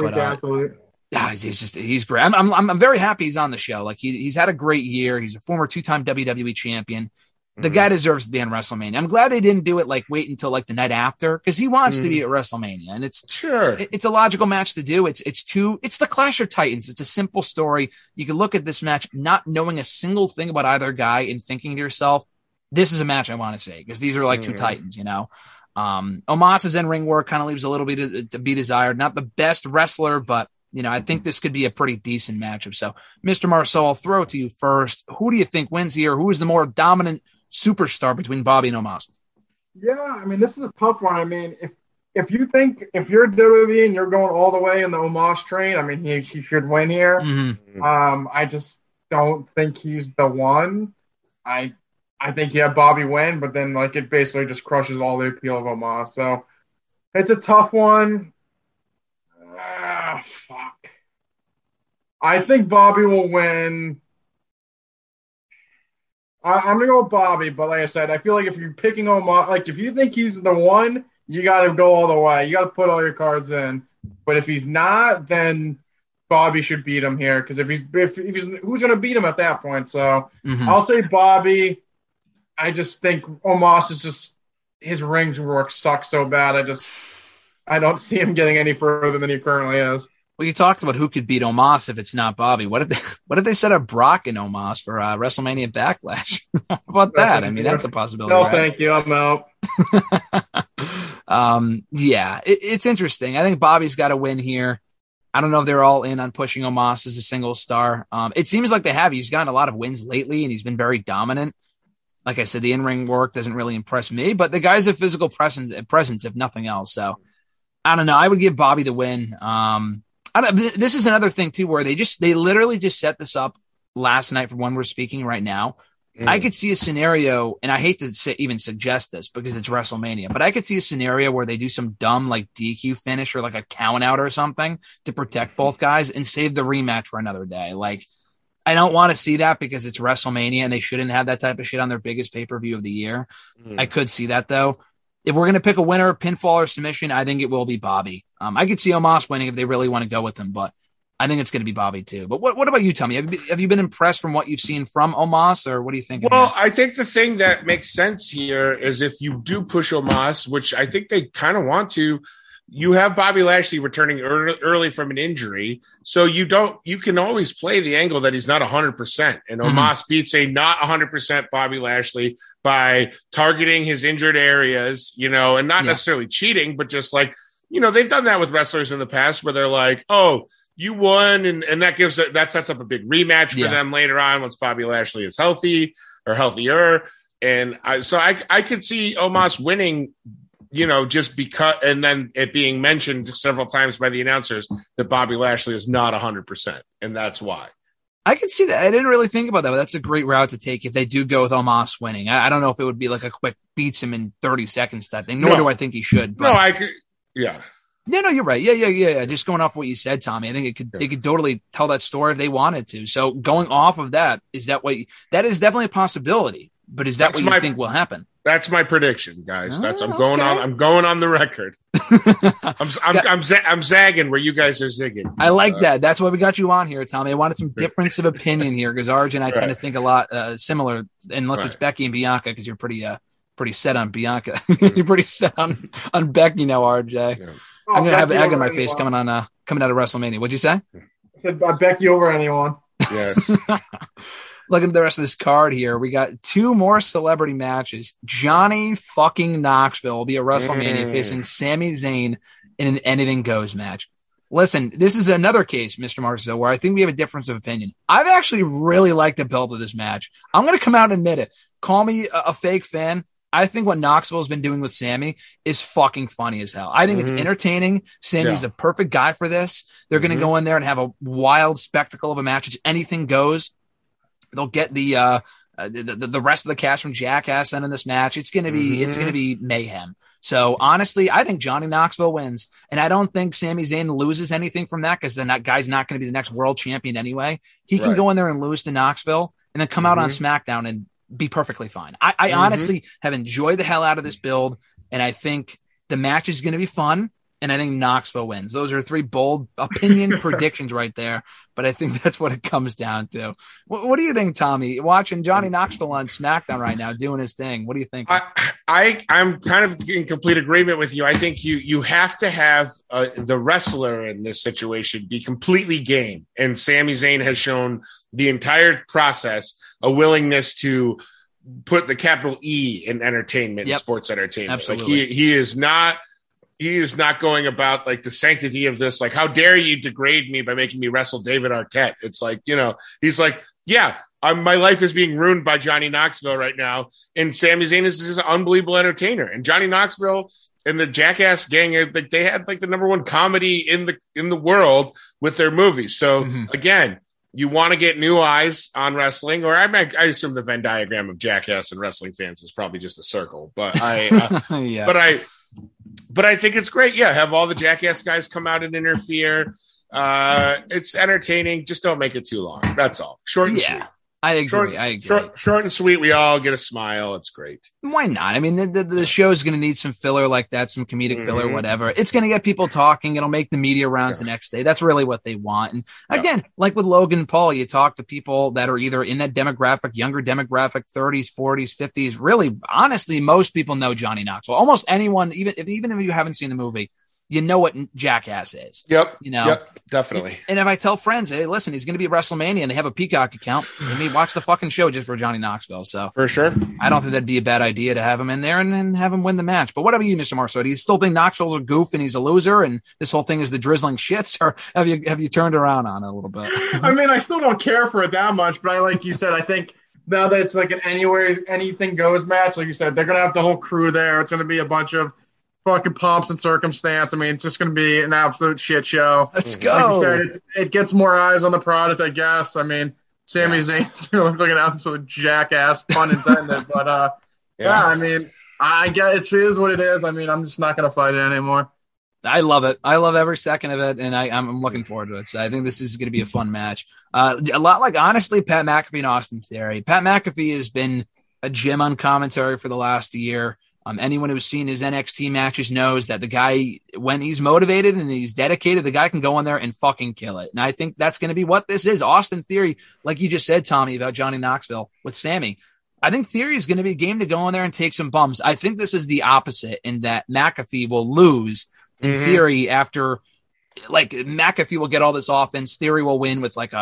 Yeah, he's just, he's great. I'm very happy he's on the show. Like, he's had a great year. He's a former 2-time WWE champion. The guy deserves to be on WrestleMania. I'm glad they didn't do it, like, wait until, like, the night after, because he wants to be at WrestleMania, and it's it's a logical match to do. It's the Clash of Titans. It's a simple story. You can look at this match not knowing a single thing about either guy and thinking to yourself, this is a match I want to see, because these are, like, two Titans, you know? Omos's in-ring work kind of leaves a little bit to be desired. Not the best wrestler, but, you know, I think this could be a pretty decent matchup. So, Mr. Marceau, I'll throw it to you first. Who do you think wins here? Who is the more dominant superstar between Bobby and Omos? Yeah, I mean, this is a tough one. I mean, if you think, if you're WWE and you're going all the way in the Omos train, I mean, he should win here. I just don't think he's the one. I think you have Bobby win, but then, like, it basically just crushes all the appeal of Omos. So it's a tough one. Fuck. I think Bobby will win. I'm gonna go with Bobby, but like I said, I feel like if you're picking Omos, like, if you think he's the one, you gotta go all the way. You gotta put all your cards in. But if he's not, then Bobby should beat him here, because if he's who's gonna beat him at that point? So I'll say Bobby. I just think Omos is just, his ring work sucks so bad. I don't see him getting any further than he currently is. Well, you talked about who could beat Omos if it's not Bobby. What if they set up Brock and Omos for WrestleMania Backlash? How about that? I mean, that's a possibility. No, right? Thank you. I'm out. Yeah, it's interesting. I think Bobby's got to win here. I don't know if they're all in on pushing Omos as a single star. It seems like they have. He's gotten a lot of wins lately, and he's been very dominant. Like I said, the in-ring work doesn't really impress me, but the guy's a physical presence, if nothing else. So I don't know. I would give Bobby the win. This is another thing too, where they literally just set this up last night for when we're speaking right now. I could see a scenario, and I hate to even suggest this because it's WrestleMania, but I could see a scenario where they do some dumb, like, DQ finish or like a count out or something to protect both guys and save the rematch for another day. Like, I don't want to see that because it's WrestleMania and they shouldn't have that type of shit on their biggest pay-per-view of the year. I could see that though. If we're going to pick a winner, pinfall or submission, I think it will be Bobby. I could see Omos winning if they really want to go with him, but I think it's going to be Bobby too. But what about you, Tommy? Have you been impressed from what you've seen from Omos, or what do you think? Well, I think the thing that makes sense here is if you do push Omos, which I think they kind of want to, you have Bobby Lashley returning early from an injury, so you can always play the angle that he's not 100%, and Omos beats a not 100% Bobby Lashley by targeting his injured areas, you know, and not necessarily cheating, but just like, you know, they've done that with wrestlers in the past where they're like, oh, you won, and that gives that sets up a big rematch for them later on once Bobby Lashley is healthy or healthier, and so I could see Omos winning. You know, just because, and then it being mentioned several times by the announcers that Bobby Lashley is not 100%, and that's why. I could see that. I didn't really think about that, but that's a great route to take if they do go with Omos winning. I don't know if it would be like a quick beats him in 30 seconds type thing, nor do I think he should. But... No, I could, yeah. No, no, you're right. Yeah. Just going off what you said, Tommy, I think they could totally tell that story if they wanted to. So going off of that, that is definitely a possibility, but is that what you think will happen? That's my prediction, guys. I'm going on the record. I'm zagging where you guys are zigging. I like that. That's why we got you on here, Tommy. I wanted some difference of opinion here because Arj and I tend to think a lot similar, unless it's Becky and Bianca, because you're pretty set on Bianca. You're pretty set on Becky now, RJ. Yeah. I'm gonna have egg on my face coming out of WrestleMania. What'd you say? I said Becky over anyone. Yes. Looking at the rest of this card here, we got 2 more celebrity matches. Johnny fucking Knoxville will be at WrestleMania facing Sami Zayn in an Anything Goes match. Listen, this is another case, Mr. Marceau, where I think we have a difference of opinion. I've actually really liked the build of this match. I'm going to come out and admit it. Call me a fake fan. I think what Knoxville has been doing with Sammy is fucking funny as hell. I think it's entertaining. Sammy's the perfect guy for this. They're going to go in there and have a wild spectacle of a match. It's Anything Goes. They'll get the The rest of the cash from Jackass then in this match, it's going to be it's going to be mayhem. So honestly, I think Johnny Knoxville wins, and I don't think Sami Zayn loses anything from that because then that guy's not going to be the next world champion anyway. He can go in there and lose to Knoxville and then come out on SmackDown and be perfectly fine. I honestly have enjoyed the hell out of this build, and I think the match is going to be fun. And I think Knoxville wins. Those are three bold opinion predictions right there. But I think that's what it comes down to. What do you think, Tommy? Watching Johnny Knoxville on SmackDown right now doing his thing. What do you think? I'm kind of in complete agreement with you. I think you have to have the wrestler in this situation be completely game. And Sami Zayn has shown the entire process a willingness to put the capital E in entertainment, in sports entertainment. Absolutely. Like he is not going about like the sanctity of this. Like, how dare you degrade me by making me wrestle David Arquette? It's like, you know, he's like, yeah, my life is being ruined by Johnny Knoxville right now. And Sami Zayn is just an unbelievable entertainer. And Johnny Knoxville and the Jackass gang, like they had like the number one comedy in the world with their movies. So again, you want to get new eyes on wrestling, or I assume the Venn diagram of Jackass and wrestling fans is probably just a circle, but I think it's great. Yeah, have all the Jackass guys come out and interfere. It's entertaining. Just don't make it too long. That's all. Short and sweet. I agree. Short and sweet. We all get a smile. It's great. Why not? I mean, the show is going to need some filler like that, some comedic filler, whatever. It's going to get people talking. It'll make the media rounds the next day. That's really what they want. And again, like with Logan Paul, you talk to people that are either in that demographic, younger demographic, 30s, 40s, 50s. Really, honestly, most people know Johnny Knoxville. Almost anyone, even if you haven't seen the movie, you know what Jackass is. Yep. You know, definitely. And if I tell friends, hey, listen, he's going to be at WrestleMania and they have a Peacock account, let me watch the fucking show just for Johnny Knoxville. So for sure. I don't think that'd be a bad idea to have him in there and have him win the match. But what about you, Mr. Marceau? Do you still think Knoxville's a goof and he's a loser and this whole thing is the drizzling shits, or have you turned around on it a little bit? I mean, I still don't care for it that much, but I, like you said, I think now that it's like an anywhere, anything goes match, like you said, they're going to have the whole crew there. It's going to be a bunch of fucking pomps and circumstance. I mean, it's just going to be an absolute shit show. Let's go. Like you said, it gets more eyes on the product, I guess. I mean, Sami Zayn's going to look like an absolute jackass, pun intended. But I mean, I guess it is what it is. I mean, I'm just not going to fight it anymore. I love it. I love every second of it, and I'm looking forward to it. So I think this is going to be a fun match. A lot like, honestly, Pat McAfee and Austin Theory. Pat McAfee has been a gem on commentary for the last year. Anyone who's seen his NXT matches knows that the guy, when he's motivated and he's dedicated, the guy can go in there and fucking kill it. And I think that's going to be what this is. Austin Theory, like you just said, Tommy, about Johnny Knoxville with Sammy. I think Theory is going to be a game to go in there and take some bumps. I think this is the opposite in that McAfee will lose in Theory after, like, McAfee will get all this offense. Theory will win with like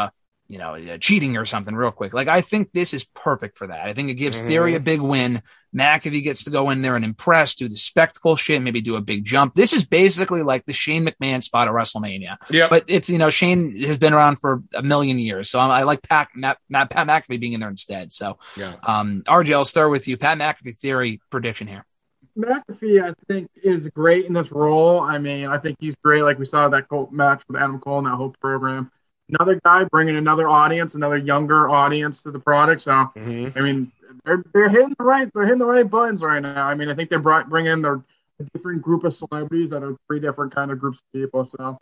cheating or something real quick. Like, I think this is perfect for that. I think it gives Theory a big win. McAfee gets to go in there and impress, do the spectacle shit, maybe do a big jump. This is basically like the Shane McMahon spot at WrestleMania. Yeah. But it's, Shane has been around for a million years. So I like Pat McAfee being in there instead. So, RJ, I'll start with you. Pat McAfee Theory prediction here. McAfee, I think, is great in this role. I mean, I think he's great. Like we saw that match with Adam Cole and that whole program. Another guy bringing another audience, another younger audience to the product. So, I mean, they're hitting the right, buttons right now. I mean, I think they bring in their different group of celebrities that are three different kind of groups of people. So,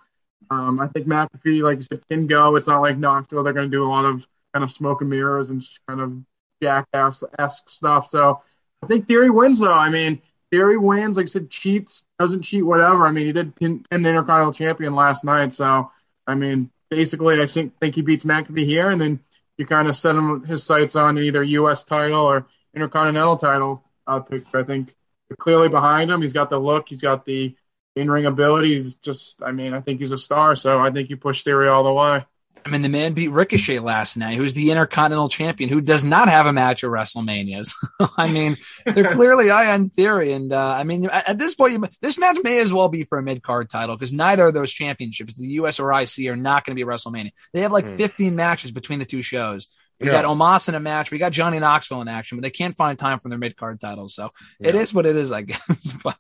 I think McAfee, like you said, can go. It's not like Knoxville. They're going to do a lot of kind of smoke and mirrors and just kind of jackass-esque stuff. So, I think Theory wins though. I mean, Theory wins. Like you said, cheats, doesn't cheat, whatever. I mean, he did pin the Intercontinental Champion last night. So, I mean. Basically, I think he beats McAfee here, and then you kind of set his sights on either U.S. title or Intercontinental title picture. I think they're clearly behind him. He's got the look. He's got the in-ring ability. He's just, I mean, I think he's a star, so I think you push Theory all the way. I mean, the man beat Ricochet last night, who's the Intercontinental Champion, who does not have a match at WrestleMania. So, I mean, they're clearly eye on Theory. And, I mean, at this point, this match may as well be for a mid-card title because neither of those championships, the U.S. or IC, are not going to be WrestleMania. They have like 15 matches between the two shows. We got Omos in a match. We got Johnny Knoxville in action, but they can't find time for their mid-card titles. So it is what it is, I guess. But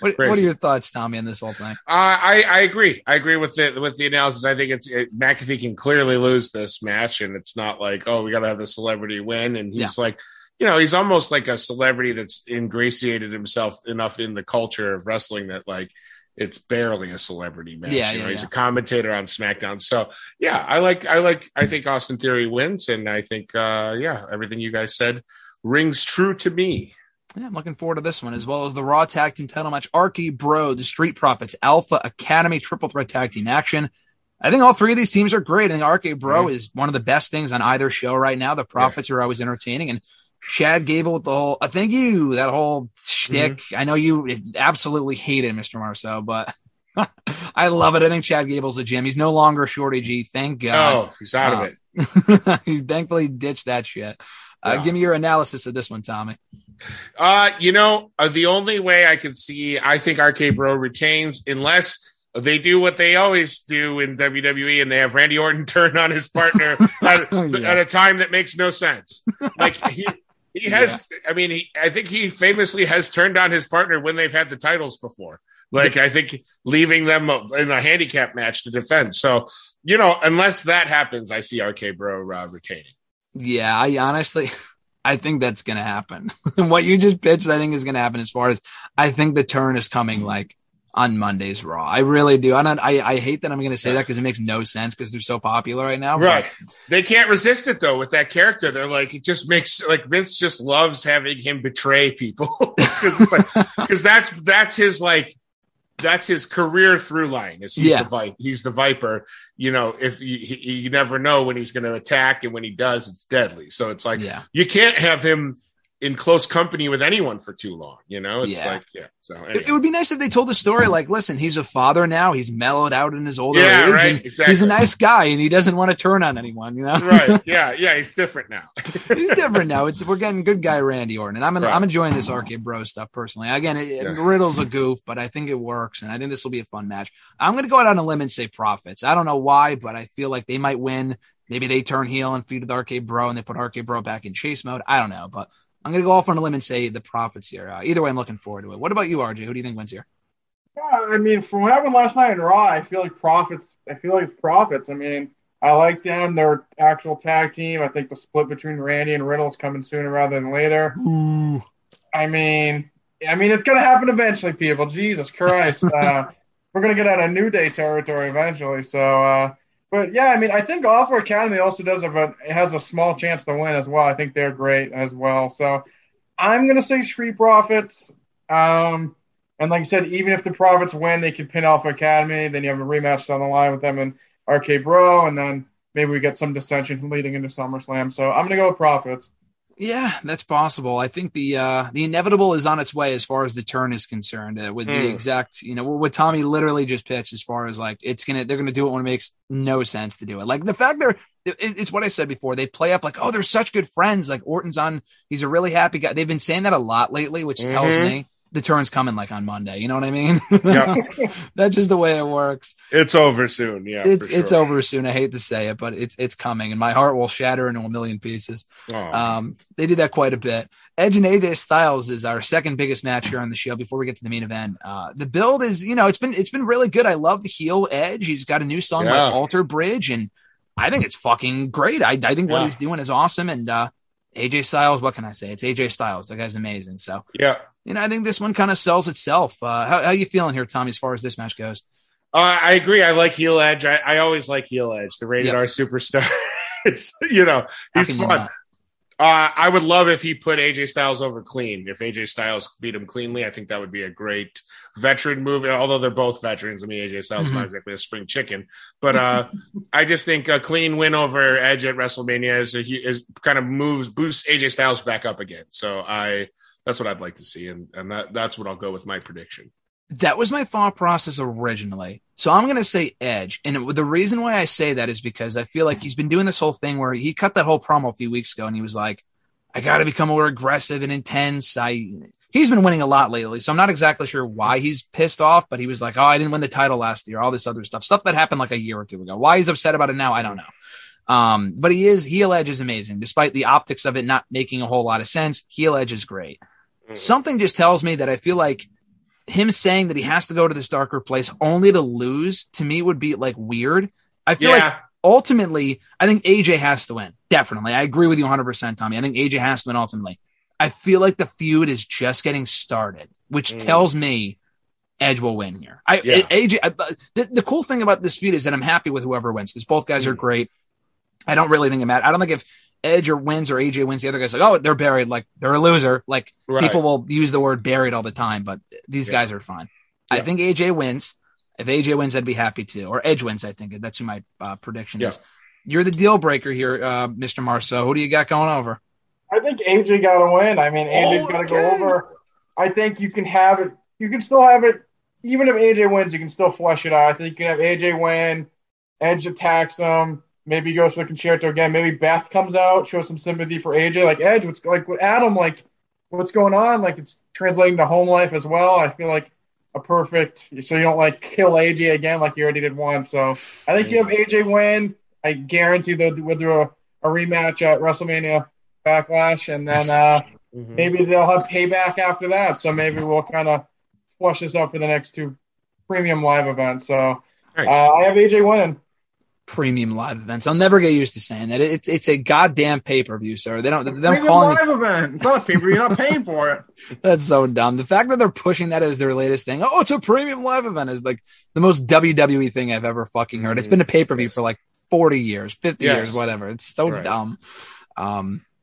what are your thoughts, Tommy, on this whole thing? I agree. I agree with the analysis. I think McAfee can clearly lose this match, and it's not like, oh, we got to have the celebrity win. And he's like, you know, he's almost like a celebrity that's ingratiated himself enough in the culture of wrestling that, like, it's barely a celebrity match. He's a commentator on SmackDown. So I think Austin Theory wins. And I think, everything you guys said rings true to me. Yeah, I'm looking forward to this one, as well as the Raw Tag Team title match, Archie Bro, the Street Profits, Alpha Academy, triple threat tag team action. I think all three of these teams are great. I think Archie Bro is one of the best things on either show right now. The Profits are always entertaining, and Chad Gable with the whole "thank you," that whole shtick. I know you absolutely hate it, Mr. Marceau, but I love it. I think Chad Gable's a gem. He's no longer Shorty G. Thank God. Oh, he's out of it. He thankfully ditched that shit. Give me your analysis of this one, Tommy. The only way I can see, I think RK Bro retains, unless they do what they always do in WWE, and they have Randy Orton turn on his partner at a time that makes no sense. Like, he has, I mean, I think he famously has turned on his partner when they've had the titles before. Like, I think leaving them in a handicap match to defend. So, unless that happens, I see RK Bro retaining. Yeah, I think that's going to happen. What you just pitched, I think, is going to happen, as far as I think the turn is coming, like, on Monday's Raw. I really do. I hate that I'm going to say that, because it makes no sense, because they're so popular right now. Right. But they can't resist it, though, with that character. They're like, it just makes, like, Vince just loves having him betray people, because it's like, because that's his, like, that's his career through line. Is he's the Viper. You know, if you never know when he's going to attack, and when he does, it's deadly. So it's like, you can't have him in close company with anyone for too long. So anyway, it would be nice if they told the story, like, listen, he's a father now. He's mellowed out in his older age. Right? Exactly. He's a nice guy, and he doesn't want to turn on anyone, Right. Yeah. He's different now. He's different now. We're getting good guy Randy Orton, and I'm enjoying this RK Bro stuff personally. Again, Riddle's a goof, but I think it works, and I think this will be a fun match. I'm going to go out on a limb and say Profits. I don't know why, but I feel like they might win. Maybe they turn heel and feed with RK Bro, and they put RK Bro back in chase mode. I don't know, but I'm going to go off on a limb and say the Profits here. Either way, I'm looking forward to it. What about you, RJ? Who do you think wins here? Yeah, I mean, from what happened last night in Raw, I feel like it's Profits. I mean, I like them. They're actual tag team. I think the split between Randy and Riddle is coming sooner rather than later. Ooh. I mean, it's going to happen eventually, people. Jesus Christ. We're going to get out of New Day territory eventually. So, but yeah, I mean, I think Alpha Academy also has a small chance to win as well. I think they're great as well. So I'm going to say Street Profits. And like I said, even if the Profits win, they could pin Alpha Academy. Then you have a rematch down the line with them and RK Bro. And then maybe we get some dissension leading into SummerSlam. So I'm going to go with Profits. Yeah, that's possible. I think the inevitable is on its way as far as the turn is concerned. With the exact, what Tommy literally just pitched, as far as like they're gonna do it when it makes no sense to do it. Like the fact it's what I said before. They play up like, oh, they're such good friends. Like Orton's on, he's a really happy guy. They've been saying that a lot lately, which tells me the turn's coming like on Monday. You know what I mean? Yep. That's just the way it works. It's over soon. Yeah, it's over soon. I hate to say it, but it's coming, and my heart will shatter into a million pieces. They do that quite a bit. Edge and AJ Styles is our second biggest match here on the show before we get to the main event. The build is, it's been really good. I love the heel Edge. He's got a new song like Alter Bridge, and I think it's fucking great. I think what he's doing is awesome, and AJ Styles, what can I say? It's AJ Styles. That guy's amazing. So I think this one kind of sells itself. How you feeling here, Tommy, as far as this match goes? I agree. I like heel Edge. I always like heel Edge, the rated R superstar. He's fun. I would love if he put AJ Styles over clean. If AJ Styles beat him cleanly, I think that would be a great veteran move. Although they're both veterans. I mean, AJ Styles is not exactly a spring chicken, but I just think a clean win over Edge at WrestleMania is kind of boosts AJ Styles back up again. So that's what I'd like to see, and that's what I'll go with my prediction. That was my thought process originally. So I'm going to say Edge. And the reason why I say that is because I feel like he's been doing this whole thing where he cut that whole promo a few weeks ago, and he was like, I got to become more aggressive and intense. He's been winning a lot lately, so I'm not exactly sure why he's pissed off, but he was like, oh, I didn't win the title last year, all this other stuff that happened like a year or two ago. Why he's upset about it now, I don't know. But he is, heel edge is amazing. Despite the optics of it not making a whole lot of sense, heel edge is great. Something just tells me that I feel like him saying that he has to go to this darker place only to lose, to me, would be like weird. I feel like ultimately, I think AJ has to win. Definitely. I agree with you 100%, Tommy. I think AJ has to win ultimately. I feel like the feud is just getting started, which tells me Edge will win here. AJ, the cool thing about this feud is that I'm happy with whoever wins because both guys are great. I don't really think it matters. I don't think if Edge wins or AJ wins, the other guy's like, oh, they're buried. Like, they're a loser. Like, people will use the word buried all the time, but these guys are fine. Yeah. I think AJ wins. If AJ wins, I'd be happy to. Or Edge wins, I think. That's who my prediction is. You're the deal breaker here, Mr. Marceau. Who do you got going over? I think AJ got to win. I mean, AJ's got to go over. I think you can have it. You can still have it. Even if AJ wins, you can still flesh it out. I think you can have AJ win. Edge attacks him. Maybe he goes for the concerto again. Maybe Beth comes out, shows some sympathy for AJ. Like, Edge, what's like with Adam? Like, what's going on? Like, it's translating to home life as well. I feel like a perfect. So you don't like kill AJ again, like you already did once. So I think you have AJ win. I guarantee they'll do a rematch at WrestleMania Backlash, and then maybe they'll have Payback after that. So maybe we'll kind of flush this out for the next two premium live events. So I have AJ winning. Premium live events. I'll never get used to saying that. It's a goddamn pay-per-view, sir. They don't them calling live event. It's not pay-per-view. You're not paying for it. That's so dumb. The fact that they're pushing that as their latest thing. Oh, it's a premium live event is like the most WWE thing I've ever fucking heard. It's been a pay-per-view for like 40 years, 50 years, whatever. It's so dumb.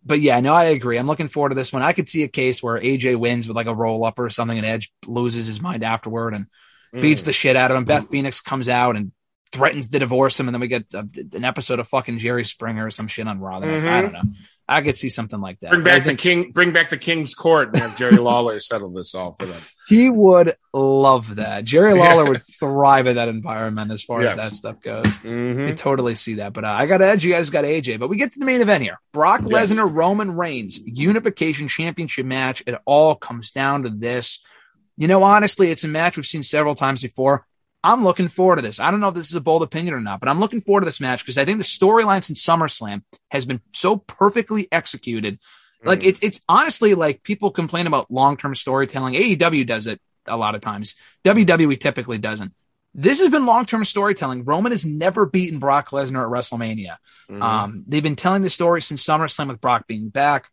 But yeah, no, I agree. I'm looking forward to this one. I could see a case where AJ wins with like a roll up or something and Edge loses his mind afterward and beats the shit out of him. Beth Phoenix comes out and threatens to divorce him, and then we get an episode of fucking Jerry Springer or some shit on Raw. I don't know. I could see something like that. Bring back the King's Court and have Jerry Lawler settle this all for them. He would love that. Jerry Lawler would thrive in that environment as far as that stuff goes. I totally see that. But I got Edge. You guys got AJ. But we get to the main event here. Brock Lesnar, Roman Reigns, Unification Championship match. It all comes down to this. You know, honestly, it's a match we've seen several times before. I'm looking forward to this. I don't know if this is a bold opinion or not, but I'm looking forward to this match because I think the storyline since SummerSlam has been so perfectly executed. Like it's honestly like people complain about long-term storytelling. AEW does it a lot of times. WWE typically doesn't. This has been long-term storytelling. Roman has never beaten Brock Lesnar at WrestleMania. They've been telling the story since SummerSlam with Brock being back,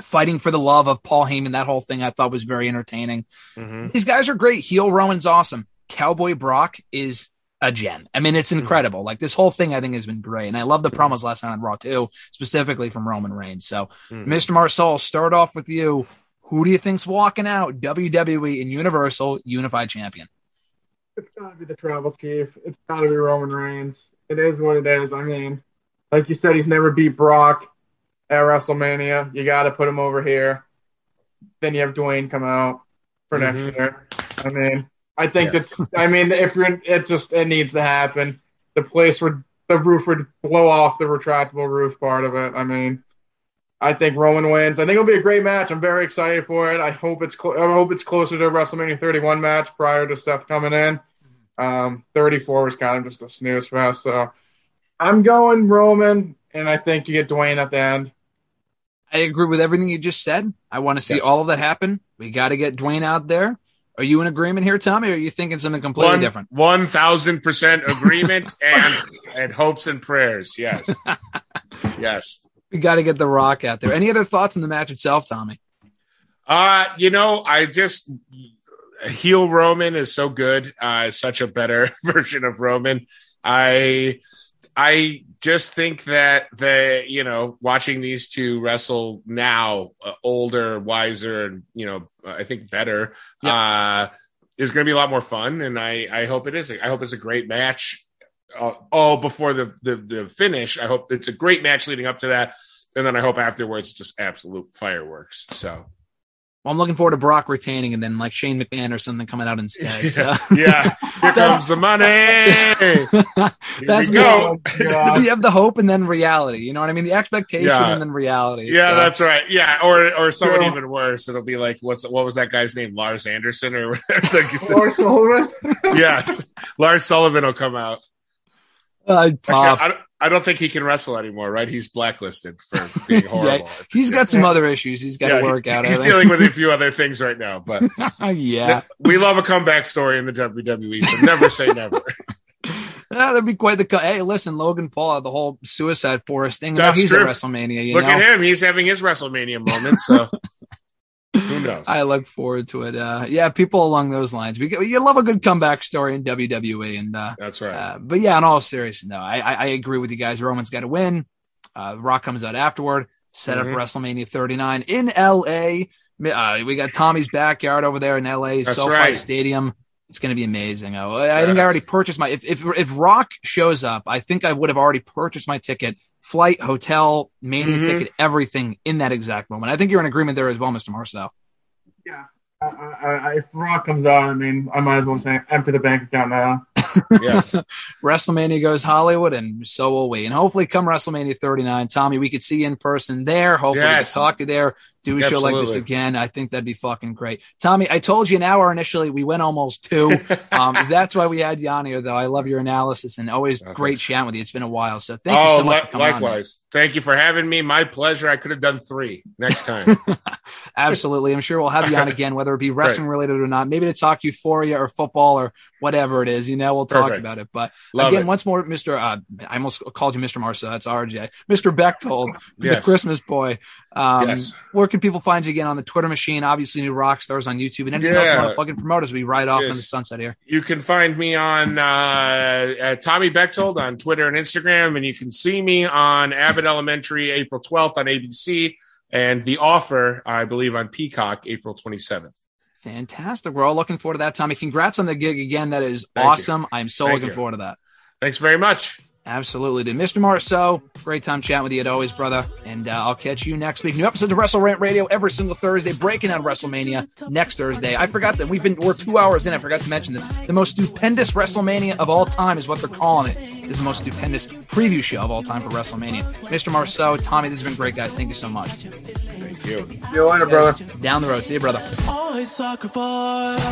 fighting for the love of Paul Heyman. That whole thing I thought was very entertaining. These guys are great. Heel Roman's awesome. Cowboy Brock is a gem. I mean, it's incredible. Like this whole thing I think has been great. And I love the promos last night on Raw too, specifically from Roman Reigns. So Mr. Marceau, start off with you. Who do you think's walking out WWE and Universal Unified Champion? It's gotta be the Tribal Chief. It's gotta be Roman Reigns. It is what it is. I mean, like you said, he's never beat Brock at WrestleMania. You gotta put him over here. Then you have Dwayne come out for next year. I mean, I think that's. I mean, if you're, it needs to happen. The place where the roof would blow off the retractable roof part of it. I mean, I think Roman wins. I think it'll be a great match. I'm very excited for it. I hope it's closer to a WrestleMania 31 match prior to Seth coming in. 34 was kind of just a snooze fest. So I'm going Roman, and I think you get Dwayne at the end. I agree with everything you just said. I want to see all of that happen. We got to get Dwayne out there. Are you in agreement here, Tommy, or are you thinking something completely different? 1,000% agreement and hopes and prayers, yes. Yes. We got to get The Rock out there. Any other thoughts on the match itself, Tommy? You know, I just – heel Roman is so good. Such a better version of Roman. I just think that watching these two wrestle now, older, wiser, and I think better, is going to be a lot more fun. And I hope it is. I hope it's a great match. All before the finish, I hope it's a great match leading up to that, and then I hope afterwards it's just absolute fireworks. So. Well, I'm looking forward to Brock retaining and then like Shane McMahon or something coming out instead. So. Yeah. Here comes the money. That's go. You have the hope and then reality. You know what I mean? The expectation and then reality. Yeah, so. That's right. Yeah. Or someone even worse. It'll be like, what was that guy's name? Lars Anderson or Lars Sullivan? Yes. Lars Sullivan will come out. Actually, I I don't think he can wrestle anymore, right? He's blacklisted for being horrible. Yeah. He's got some other issues. He's got to work out. He's dealing with a few other things right now, but we love a comeback story in the WWE. So never say never. That'd be quite the cut. Hey, listen, Logan Paul, the whole suicide forest thing. That's he's true. At WrestleMania. You Look know? At him. He's having his WrestleMania moment. So who knows? I look forward to it. People along those lines. You love a good comeback story in WWE. And that's right. But yeah, in all seriousness, no, I agree with you guys. Roman's got to win. The Rock comes out afterward. Set up WrestleMania 39 in L.A. We got Tommy's backyard over there in L.A. SoFi Stadium. It's going to be amazing. I think I already purchased my, if Rock shows up, I think I would have already purchased my ticket, flight, hotel, Mania ticket, everything in that exact moment. I think you're in agreement there as well, Mr. Marceau. Yeah. If Rock comes out, I mean, I might as well say empty the bank account now. Yes. WrestleMania goes Hollywood, and so will we. And hopefully come WrestleMania 39, Tommy, we could see you in person there. Hopefully we can talk to you there. Do a show like this again. I think that'd be fucking great. Tommy, I told you an hour initially. We went almost 2. That's why we had you on here, though. I love your analysis and always great chatting with you. It's been a while. So thank you so much for coming likewise. On, thank you for having me. My pleasure. I could have done 3 next time. Absolutely. I'm sure we'll have you on again, whether it be wrestling related or not. Maybe to talk euphoria or football or whatever it is. You know, we'll talk about it. But once more, Mr. I almost called you Mr. Marceau. That's RJ. Mr. Bechtel, the Christmas boy. Where can people find you again on the Twitter machine? Obviously, New Rockstars on YouTube. And anything else you want to plug and promote as we ride off in the sunset here? You can find me on Tommy Bechtold on Twitter and Instagram. And you can see me on Abbott Elementary April 12th on ABC. And The Offer, I believe, on Peacock April 27th. Fantastic. We're all looking forward to that, Tommy. Congrats on the gig again. That is awesome. I'm so looking forward to that. Thanks very much. Absolutely. To Mr. Marceau, great time chatting with you as always, brother. And I'll catch you next week. New episodes of WrestleRant Radio every single Thursday, breaking down WrestleMania next Thursday. I forgot that we're 2 hours in. I forgot to mention this. The most stupendous WrestleMania of all time is what they're calling it. It's the most stupendous preview show of all time for WrestleMania. Mr. Marceau, Tommy, this has been great, guys. Thank you so much. Thank you. See you later, brother. Down the road. See you, brother. Always sacrifice.